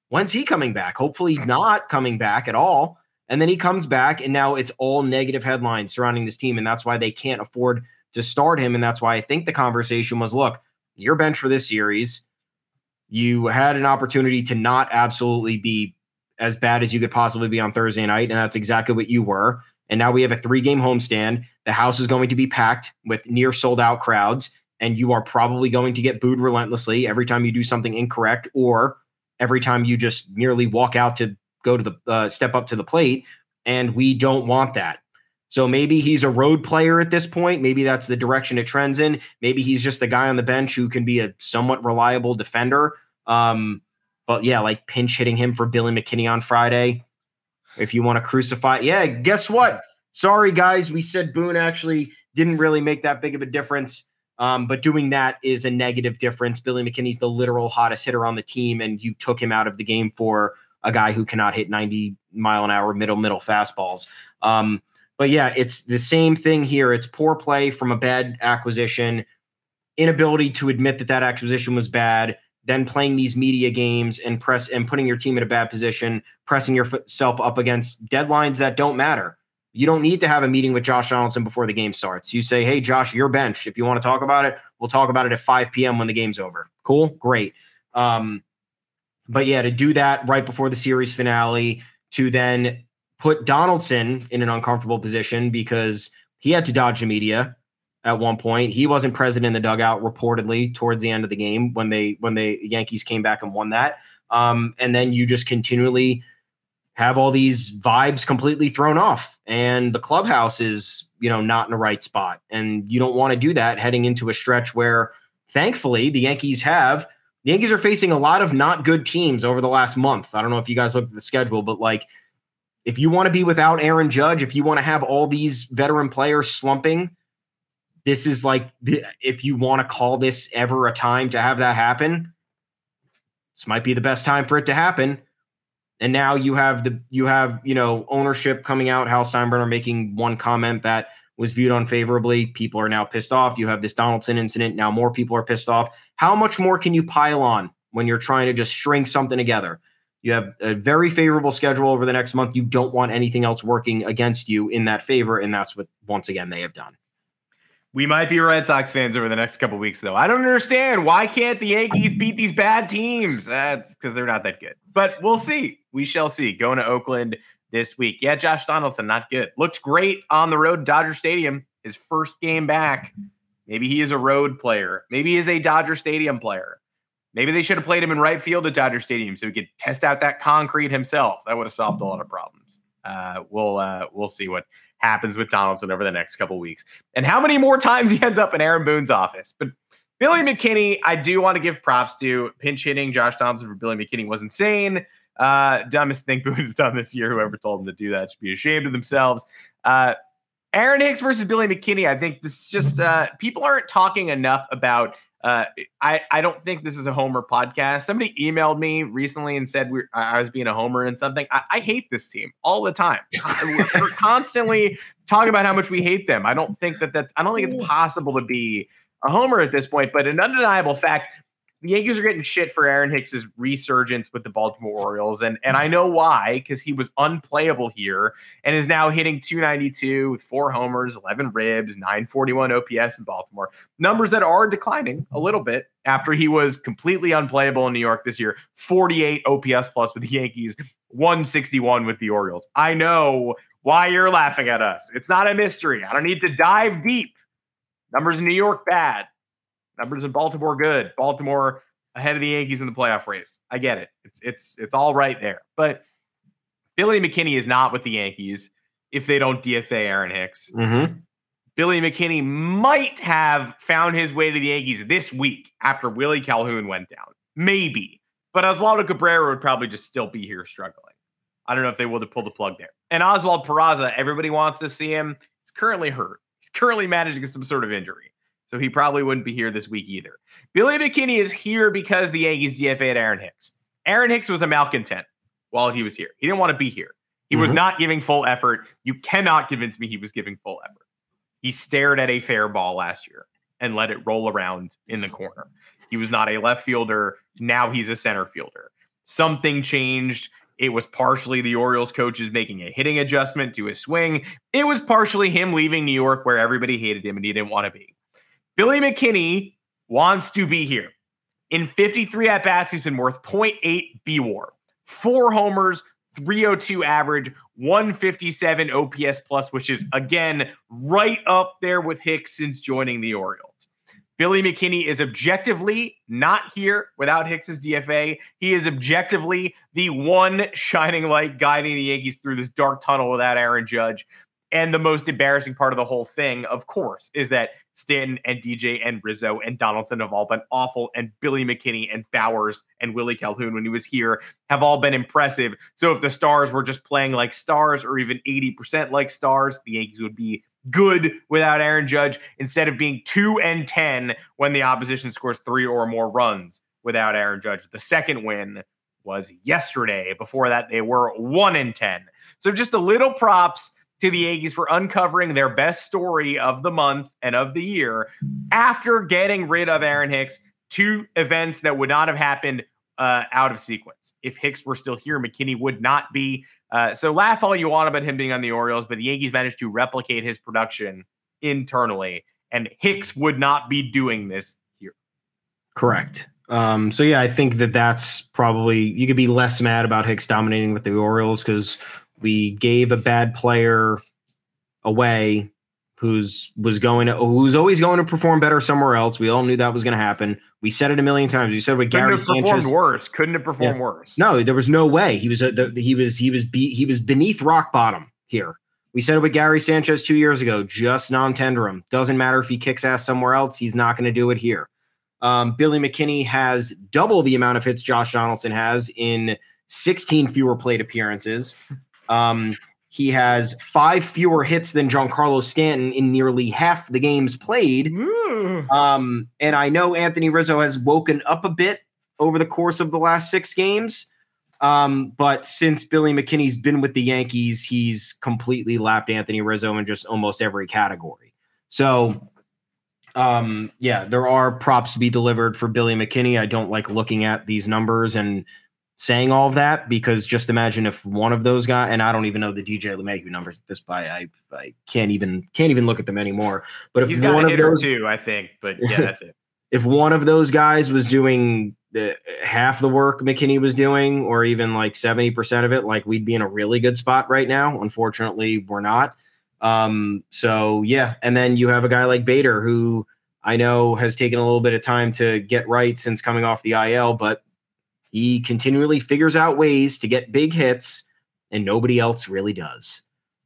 When's he coming back? Hopefully not coming back at all. And then he comes back, and now it's all negative headlines surrounding this team. And that's why they can't afford to start him. And that's why I think the conversation was, look, your bench for this series, you had an opportunity to not absolutely be as bad as you could possibly be on Thursday night. And that's exactly what you were. And now we have a three game homestand. The house is going to be packed with near sold out crowds. And you are probably going to get booed relentlessly every time you do something incorrect, or every time you just merely walk out to go to the uh, step up to the plate. And we don't want that. So maybe he's a road player at this point. Maybe that's the direction it trends in. Maybe he's just the guy on the bench who can be a somewhat reliable defender. Um, but yeah, like pinch hitting him for Billy McKinney on Friday. If you want to crucify, yeah, guess what? Sorry, guys. We said Boone actually didn't really make that big of a difference. Um, but doing that is a negative difference. Billy McKinney's the literal hottest hitter on the team, and you took him out of the game for a guy who cannot hit ninety mile an hour middle, middle fastballs. Um, But yeah, it's the same thing here. It's poor play from a bad acquisition, inability to admit that that acquisition was bad, then playing these media games and press and putting your team in a bad position, pressing yourself up against deadlines that don't matter. You don't need to have a meeting with Josh Donaldson before the game starts. You say, hey, Josh, your bench. If you want to talk about it, we'll talk about it at five p.m. when the game's over. Cool? Great. Um, but yeah, to do that right before the series finale, to then put Donaldson in an uncomfortable position because he had to dodge the media at one point. He wasn't present in the dugout reportedly towards the end of the game when they when the Yankees came back and won that. Um, and then you just continually have all these vibes completely thrown off, and the clubhouse is, you know, not in the right spot. And you don't want to do that heading into a stretch where, thankfully, the Yankees have the Yankees are facing a lot of not good teams over the last month. I don't know if you guys looked at the schedule, but like, if you want to be without Aaron Judge, if you want to have all these veteran players slumping, this is like, if you want to call this ever a time to have that happen, this might be the best time for it to happen. And now you have the, you have, you know, ownership coming out, Hal Steinbrenner making one comment that was viewed unfavorably. People are now pissed off. You have this Donaldson incident. Now more people are pissed off. How much more can you pile on when you're trying to just string something together? You have a very favorable schedule over the next month. You don't want anything else working against you in that favor, and that's what, once again, they have done. We might be Red Sox fans over the next couple of weeks, though. I don't understand. Why can't the Yankees beat these bad teams? That's because they're not that good. But we'll see. We shall see. Going to Oakland this week. Yeah, Josh Donaldson, not good. Looked great on the road, Dodger Stadium, his first game back. Maybe he is a road player. Maybe he is a Dodger Stadium player. Maybe they should have played him in right field at Dodger Stadium so he could test out that concrete himself. That would have solved a lot of problems. Uh, we'll uh, we'll see what happens with Donaldson over the next couple weeks and how many more times he ends up in Aaron Boone's office. But Billy McKinney, I do want to give props to. Pinch hitting Josh Donaldson for Billy McKinney was insane. Uh, dumbest thing Boone's done this year. Whoever told him to do that should be ashamed of themselves. Uh, Aaron Hicks versus Billy McKinney. I think this is just uh, people aren't talking enough about. Uh, I, I don't think this is a homer podcast. Somebody emailed me recently and said we're, I was being a homer in something. I, I hate this team all the time. we're, we're constantly talking about how much we hate them. I don't think that that's, I don't think it's possible to be a homer at this point, but an undeniable fact, the Yankees are getting shit for Aaron Hicks's resurgence with the Baltimore Orioles. And, and I know why, because he was unplayable here and is now hitting two ninety-two with four homers, eleven ribs, nine forty-one O P S in Baltimore. Numbers that are declining a little bit after he was completely unplayable in New York this year. forty-eight O P S plus with the Yankees, one sixty-one with the Orioles. I know why you're laughing at us. It's not a mystery. I don't need to dive deep. Numbers in New York, bad. Numbers in Baltimore, good. Baltimore ahead of the Yankees in the playoff race. I get it. It's it's it's all right there. But Billy McKinney is not with the Yankees if they don't D F A Aaron Hicks. Mm-hmm. Billy McKinney might have found his way to the Yankees this week after Willie Calhoun went down. Maybe. But Oswaldo Cabrera would probably just still be here struggling. I don't know if they will to pull the plug there. And Oswald Peraza, everybody wants to see him. He's currently hurt. He's currently managing some sort of injury. so he probably wouldn't be here this week either. Billy McKinney is here because the Yankees D F A'd Aaron Hicks. Aaron Hicks was a malcontent while he was here. He didn't want to be here. He mm-hmm. was not giving full effort. You cannot convince me he was giving full effort. He stared at a fair ball last year and let it roll around in the corner. He was not a left fielder. Now he's a center fielder. Something changed. It was partially the Orioles coaches making a hitting adjustment to his swing. It was partially him leaving New York where everybody hated him and he didn't want to be. Billy McKinney wants to be here. In fifty-three at-bats, he's been worth point eight B W A R. Four homers, three oh two average, one fifty-seven O P S plus, which is, again, right up there with Hicks since joining the Orioles. Billy McKinney is objectively not here without Hicks's D F A. He is objectively the one shining light guiding the Yankees through this dark tunnel without Aaron Judge. And the most embarrassing part of the whole thing, of course, is that Stanton and D J and Rizzo and Donaldson have all been awful, and Billy McKinney and Bowers and Willie Calhoun, when he was here, have all been impressive. So if the stars were just playing like stars or even eighty percent like stars, the Yankees would be good without Aaron Judge, instead of being two and ten when the opposition scores three or more runs without Aaron Judge. The second win was yesterday. Before that, they were one and ten. So just a little props to the Yankees for uncovering their best story of the month and of the year after getting rid of Aaron Hicks. Two events that would not have happened uh, out of sequence. If Hicks were still here, McKinney would not be. Uh, so laugh all you want about him being on the Orioles, but the Yankees managed to replicate his production internally, and Hicks would not be doing this here. Correct. Um, so, yeah, I think that that's probably, you could be less mad about Hicks dominating with the Orioles because we gave a bad player away who's was going to, who's always going to perform better somewhere else. We all knew that was going to happen. We said it a million times. We said with Gary Sanchez, couldn't have performed worse. Couldn't have performed yeah. worse. No, there was no way. He was a, the, he was he was be, he was beneath rock bottom here. We said it with Gary Sanchez two years ago. Just non-tender him. Doesn't matter if he kicks ass somewhere else. He's not going to do it here. Um, Billy McKinney has double the amount of hits Josh Donaldson has in sixteen fewer plate appearances. Um, He has five fewer hits than Giancarlo Stanton in nearly half the games played. Mm. Um, and I know Anthony Rizzo has woken up a bit over the course of the last six games. Um, but since Billy McKinney's been with the Yankees, he's completely lapped Anthony Rizzo in just almost every category. So, um, yeah, there are props to be delivered for Billy McKinney. I don't like looking at these numbers and saying all of that, because just imagine if one of those guys, and I don't even know the D J LeMahieu numbers at this point. I I can't even can't even look at them anymore. But if he's got one a hit of those, or two, I think. But yeah, that's it. If one of those guys was doing the, half the work McKinney was doing, or even like seventy percent of it, like we'd be in a really good spot right now. Unfortunately, we're not. Um, so yeah, and then you have a guy like Bader, who I know has taken a little bit of time to get right since coming off the I L, but he continually figures out ways to get big hits, and nobody else really does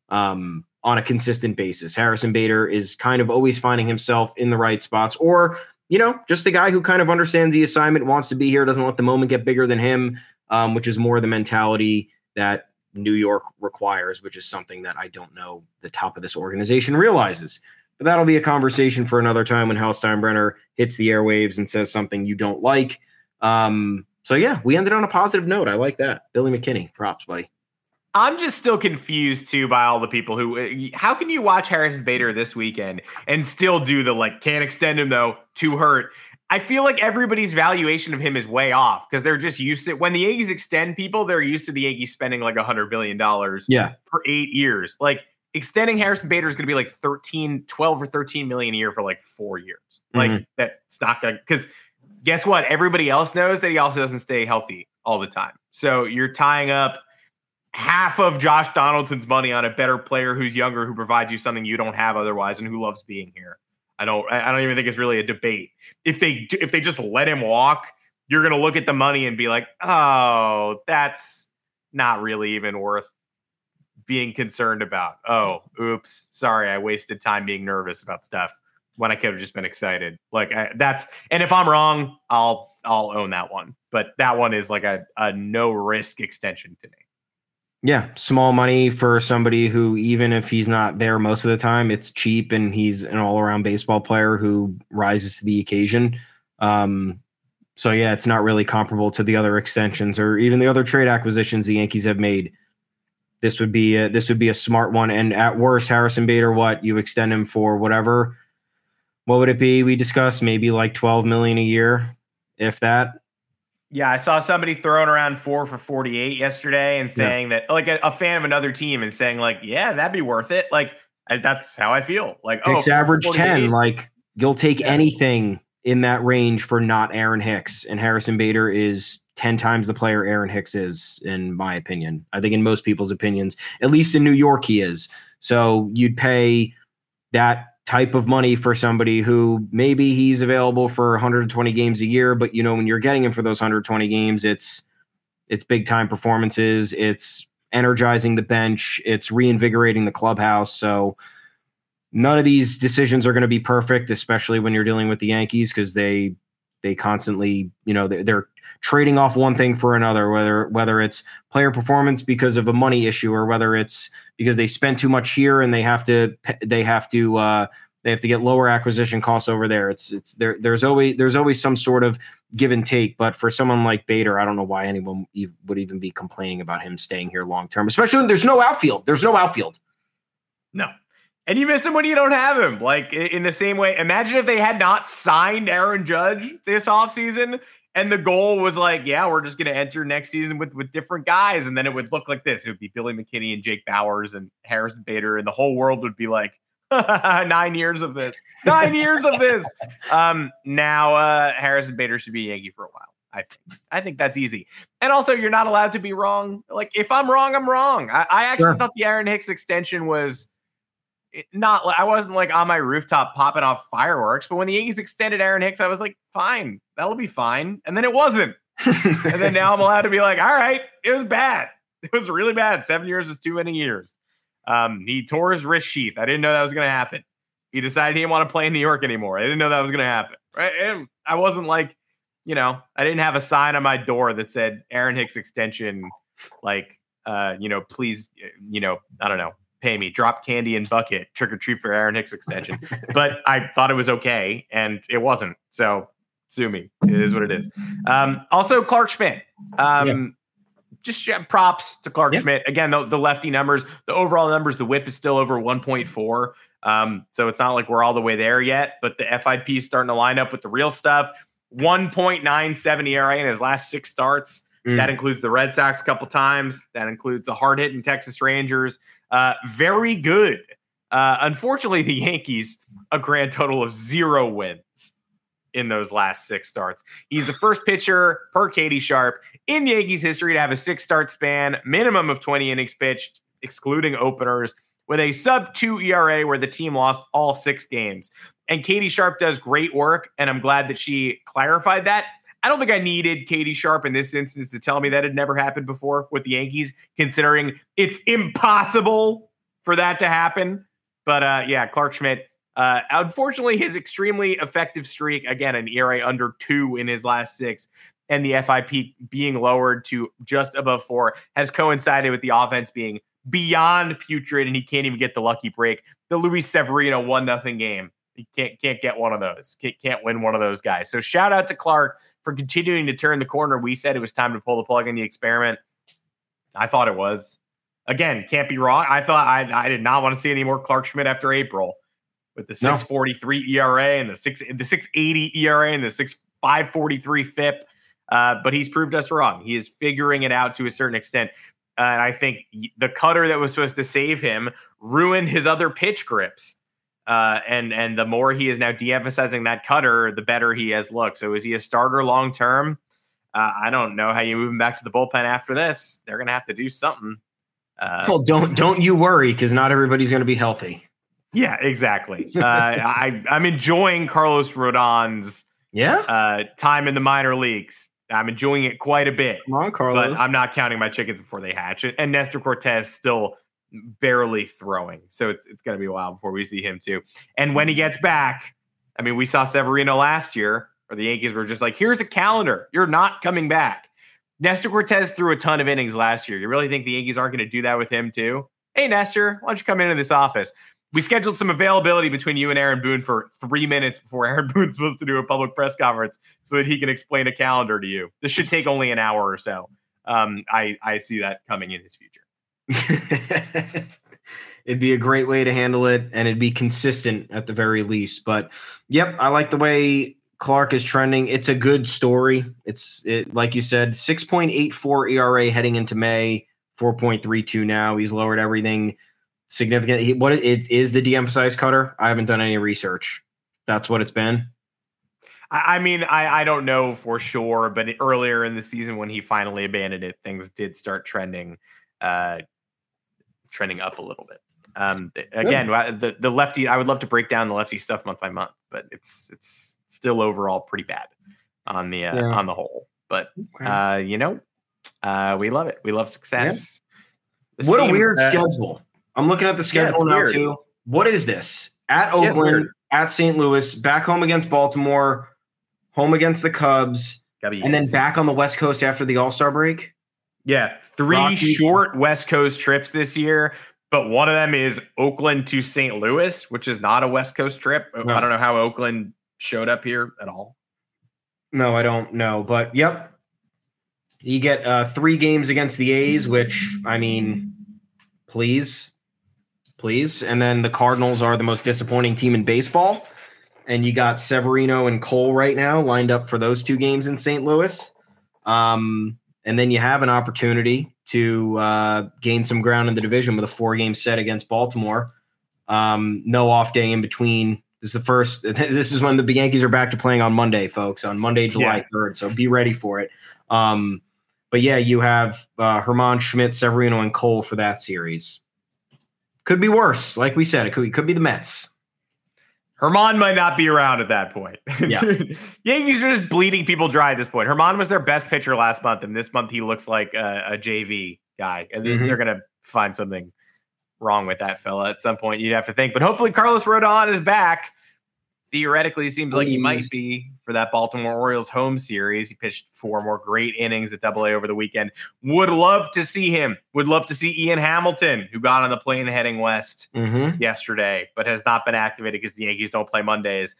um, on a consistent basis. Harrison Bader is kind of always finding himself in the right spots, or, you know, just the guy who kind of understands the assignment, wants to be here, doesn't let the moment get bigger than him, um, which is more the mentality that New York requires, which is something that I don't know the top of this organization realizes. But that'll be a conversation for another time when Hal Steinbrenner hits the airwaves and says something you don't like. Um, So, yeah, we ended on a positive note. I like that. Billy McKinney, props, buddy. I'm just still confused, too, by all the people who – how can you watch Harrison Bader this weekend and still do the, like, can't extend him, though, too hurt? I feel like everybody's valuation of him is way off because they're just used to – when the Yankees extend people, they're used to the Yankees spending, like, one hundred billion dollars yeah. for eight years. Like, extending Harrison Bader is going to be, like, thirteen, twelve or thirteen million dollars a year for, like, four years. Like, mm-hmm. that's not going to – because – guess what? Everybody else knows that he also doesn't stay healthy all the time. So you're tying up half of Josh Donaldson's money on a better player who's younger, who provides you something you don't have otherwise, and who loves being here. I don't. I don't even think it's really a debate. If they if they just let him walk, you're gonna look at the money and be like, oh, that's not really even worth being concerned about. Oh, oops, sorry, I wasted time being nervous about stuff when I could have just been excited. Like I, that's, and if I'm wrong, I'll, I'll own that one. But that one is like a, a no risk extension to me. Yeah, small money for somebody who, even if he's not there most of the time, it's cheap, and he's an all-around baseball player who rises to the occasion. Um, so, yeah, it's not really comparable to the other extensions or even the other trade acquisitions the Yankees have made. This would be a, this would be a smart one. And at worst, Harrison Bader, what? You extend him for whatever. What would it be? We discussed maybe like twelve million dollars a year, if that. Yeah, I saw somebody throwing around four for forty-eight yesterday and saying yeah. that, like, a, a fan of another team and saying, like, yeah, that'd be worth it. Like, I, that's how I feel. Like, oh, Hicks averaged ten. Like, you'll take yeah. anything in that range for not Aaron Hicks. And Harrison Bader is ten times the player Aaron Hicks is, in my opinion. I think in most people's opinions, at least in New York, he is. So you'd pay that type of money for somebody who maybe he's available for one hundred twenty games a year, but you know, when you're getting him for those one hundred twenty games, it's, it's big time performances. It's energizing the bench. It's reinvigorating the clubhouse. So none of these decisions are going to be perfect, especially when you're dealing with the Yankees, because they, they constantly, you know, they're, they're trading off one thing for another, whether, whether it's player performance because of a money issue, or whether it's because they spend too much here and they have to, they have to, uh, they have to get lower acquisition costs over there. It's, it's there. There's always, there's always some sort of give and take, but for someone like Bader, I don't know why anyone would even be complaining about him staying here long-term, especially when there's no outfield. There's no outfield. No. And you miss him when you don't have him. Like, in the same way, imagine if they had not signed Aaron Judge this offseason and the goal was like, yeah, we're just going to enter next season with, with different guys. And then it would look like this. It would be Billy McKinney and Jake Bowers and Harrison Bader. And the whole world would be like, nine years of this, nine years of this. Um, now uh, Harrison Bader should be a Yankee for a while. I think. I think that's easy. And also, you're not allowed to be wrong. Like, if I'm wrong, I'm wrong. I, I actually sure. thought the Aaron Hicks extension was... Not I wasn't like on my rooftop popping off fireworks, but when the Yankees extended Aaron Hicks, I was like, fine, that'll be fine. And then it wasn't. And then now I'm allowed to be like, all right, it was bad. It was really bad. Seven years is too many years. Um, he tore his wrist sheath. I didn't know that was going to happen. He decided he didn't want to play in New York anymore. I didn't know that was going to happen. Right? And I wasn't like, you know, I didn't have a sign on my door that said Aaron Hicks extension. Like, uh, you know, please, you know, I don't know. Pay me, drop candy in bucket, trick or treat for Aaron Hicks extension. But I thought it was okay, and it wasn't. So sue me. It is what it is. Um, also, Clarke Schmidt. Um, yeah. Just props to Clarke yeah. Schmidt. Again, the, the lefty numbers, the overall numbers, the whip is still over one point four. Um, so it's not like we're all the way there yet, but the F I P is starting to line up with the real stuff. one point nine seven E R A in his last six starts. Mm. That includes the Red Sox a couple times. That includes the hard-hitting Texas Rangers. Uh, very good. Uh, unfortunately, the Yankees, a grand total of zero wins in those last six starts. He's the first pitcher per Katie Sharp in Yankees history to have a six-start span, minimum of twenty innings pitched, excluding openers, with a sub two E R A where the team lost all six games. And Katie Sharp does great work, and I'm glad that she clarified that. I don't think I needed Katie Sharp in this instance to tell me that had never happened before with the Yankees, considering it's impossible for that to happen. But uh, yeah, Clarke Schmidt, uh, unfortunately, his extremely effective streak, again, an E R A under two in his last six, and the F I P being lowered to just above four has coincided with the offense being beyond putrid, and he can't even get the lucky break. The Luis Severino one nothing game. He can't, can't get one of those. Can't, can't win one of those guys. So shout out to Clarke for continuing to turn the corner. We said it was time to pull the plug in the experiment. I thought it was. Again, can't be wrong. I thought I, I did not want to see any more Clarke Schmidt after April with the six forty-three E R A and the six the six eighty E R A and the six five forty-three F I P. Uh, but he's proved us wrong. He is figuring it out to a certain extent. Uh, and I think the cutter that was supposed to save him ruined his other pitch grips. Uh, and and the more he is now de-emphasizing that cutter, the better he has looked. So is he a starter long-term? Uh, I don't know how you move him back to the bullpen after this. They're going to have to do something. Uh, well, don't don't you worry, because not everybody's going to be healthy. Yeah, exactly. Uh, I, I'm enjoying Carlos Rodon's yeah? uh, time in the minor leagues. I'm enjoying it quite a bit. Come on, Carlos. But I'm not counting my chickens before they hatch. And Nestor Cortes still... barely throwing. So it's it's going to be a while before we see him too. And when he gets back, I mean, we saw Severino last year, or the Yankees were just like, here's a calendar. You're not coming back. Nestor Cortes threw a ton of innings last year. You really think the Yankees aren't going to do that with him too? Hey, Nestor, why don't you come into this office? We scheduled some availability between you and Aaron Boone for three minutes before Aaron Boone's supposed to do a public press conference so that he can explain a calendar to you. This should take only an hour or so. Um, I, I see that coming in his future. It'd be a great way to handle it, and it'd be consistent at the very least. But, yep, I like the way Clarke is trending. It's a good story. It's it, like you said, six point eight four E R A heading into May, four point three two now. He's lowered everything significantly. What it is the de-emphasized cutter? I haven't done any research. That's what it's been. I mean, I, I don't know for sure, but earlier in the season when he finally abandoned it, things did start trending, uh, trending up a little bit. Um, again, the the lefty. I would love to break down the lefty stuff month by month, but it's it's still overall pretty bad on the uh, yeah. on the whole. But okay. uh, you know, uh, we love it. We love success. Yeah. What team, a weird uh, schedule. I'm looking at the schedule yeah, now, too. What is this? At Oakland, yeah, at Saint Louis, back home against Baltimore, home against the Cubs, W S. And then back on the West Coast after the All-Star break? Yeah, three Rocky. short West Coast trips this year, but one of them is Oakland to Saint Louis, which is not a West Coast trip. No. I don't know how Oakland showed up here at all. No, I don't know, but yep. You get uh, three games against the A's, which, I mean, please. Please. And then the Cardinals are the most disappointing team in baseball. And you got Severino and Cole right now lined up for those two games in Saint Louis. Um, and then you have an opportunity to uh, gain some ground in the division with a four-game set against Baltimore. Um, no off day in between. This is the first. This is when the Yankees are back to playing on Monday, folks, on Monday, July yeah. third. So be ready for it. Um, but, yeah, you have uh, Herman, Schmidt, Severino, and Cole for that series. Could be worse. Like we said, it could, it could be the Mets. Herman might not be around at that point. Yeah. Yankees are just bleeding people dry at this point. Herman was their best pitcher last month, and this month he looks like a, a J V guy. And mm-hmm. they're going to find something wrong with that fella at some point, you'd have to think. But hopefully Carlos Rodon is back. Theoretically, it seems Please. like he might be for that Baltimore Orioles home series. He pitched four more great innings at double A over the weekend. Would love to see him. Would love to see Ian Hamilton, who got on the plane heading west mm-hmm. yesterday, but has not been activated because the Yankees don't play Mondays.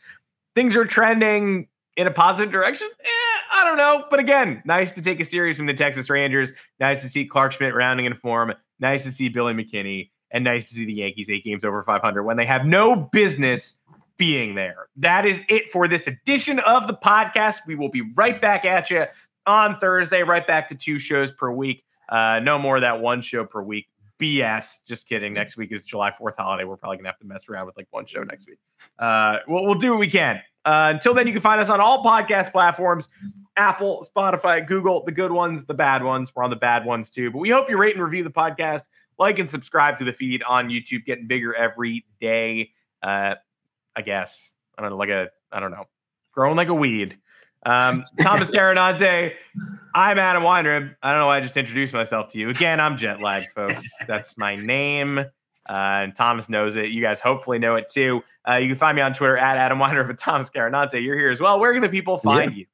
Things are trending in a positive direction. Eh, I don't know. But again, nice to take a series from the Texas Rangers. Nice to see Clarke Schmidt rounding in form. Nice to see Billy McKinney. And nice to see the Yankees eight games over five hundred when they have no business being there. That is it for this edition of the podcast. We will be right back at you on Thursday, right back to two shows per week. Uh, no more of that one show per week B S. Just kidding. Next week is July fourth holiday. We're probably gonna have to mess around with like one show next week. Uh, we'll, we'll do what we can. Uh, until then, you can find us on all podcast platforms, Apple, Spotify, Google, the good ones, the bad ones. We're on the bad ones too, but we hope you rate and review the podcast, like and subscribe to the feed on YouTube, getting bigger every day. Uh, I guess. I don't know, like a, I don't know, growing like a weed. Um, Thomas Carinante, I'm Adam Weinrib. I don't know why I just introduced myself to you. Again, I'm jet lagged, folks. That's my name. Uh, and Thomas knows it. You guys hopefully know it too. Uh, you can find me on Twitter at Adam Weinrib and Thomas Carinante. You're here as well. Where can the people find yeah. you?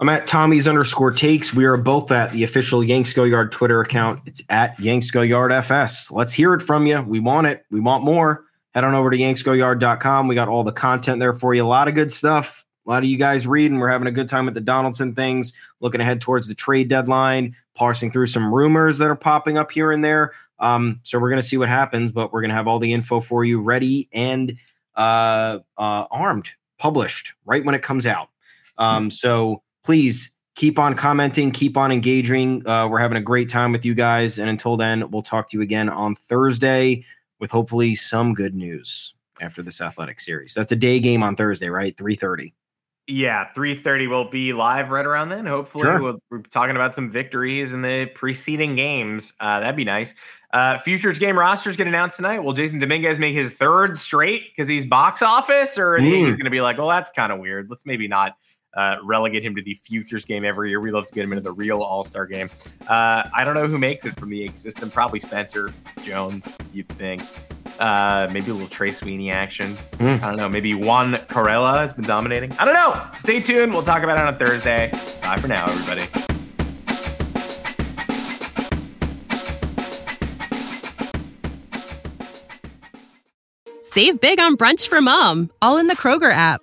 I'm at Tommy's underscore takes. We are both at the official Yanks Go Yard Twitter account. It's at Yanks Go Yard F S. Let's hear it from you. We want it. We want more. Head on over to yanks go yard dot com. We got all the content there for you. A lot of good stuff. A lot of you guys reading. We're having a good time with the Donaldson things, looking ahead towards the trade deadline, parsing through some rumors that are popping up here and there. Um, so we're going to see what happens, but we're going to have all the info for you ready and uh, uh, armed, published right when it comes out. Um, so please keep on commenting, keep on engaging. Uh, we're having a great time with you guys. And until then, we'll talk to you again on Thursday, with hopefully some good news after this athletic series. That's a day game on Thursday, right? three thirty. Yeah, three thirty will be live right around then. Hopefully sure. we'll, we're talking about some victories in the preceding games. Uh, that'd be nice. Uh, futures game rosters get announced tonight. Will Jason Dominguez make his third straight because he's box office? Or mm. he's going to be like, well, that's kind of weird. Let's maybe not uh, relegate him to the futures game every year. We love to get him into the real all-star game. Uh, I don't know who makes it from the Yankees system. Probably Spencer Jones, you'd think. Uh, maybe a little Trey Sweeney action. Mm. I don't know. Maybe Juan Correa has been dominating. I don't know. Stay tuned. We'll talk about it on Thursday. Bye for now, everybody. Save big on brunch for mom, all in the Kroger app.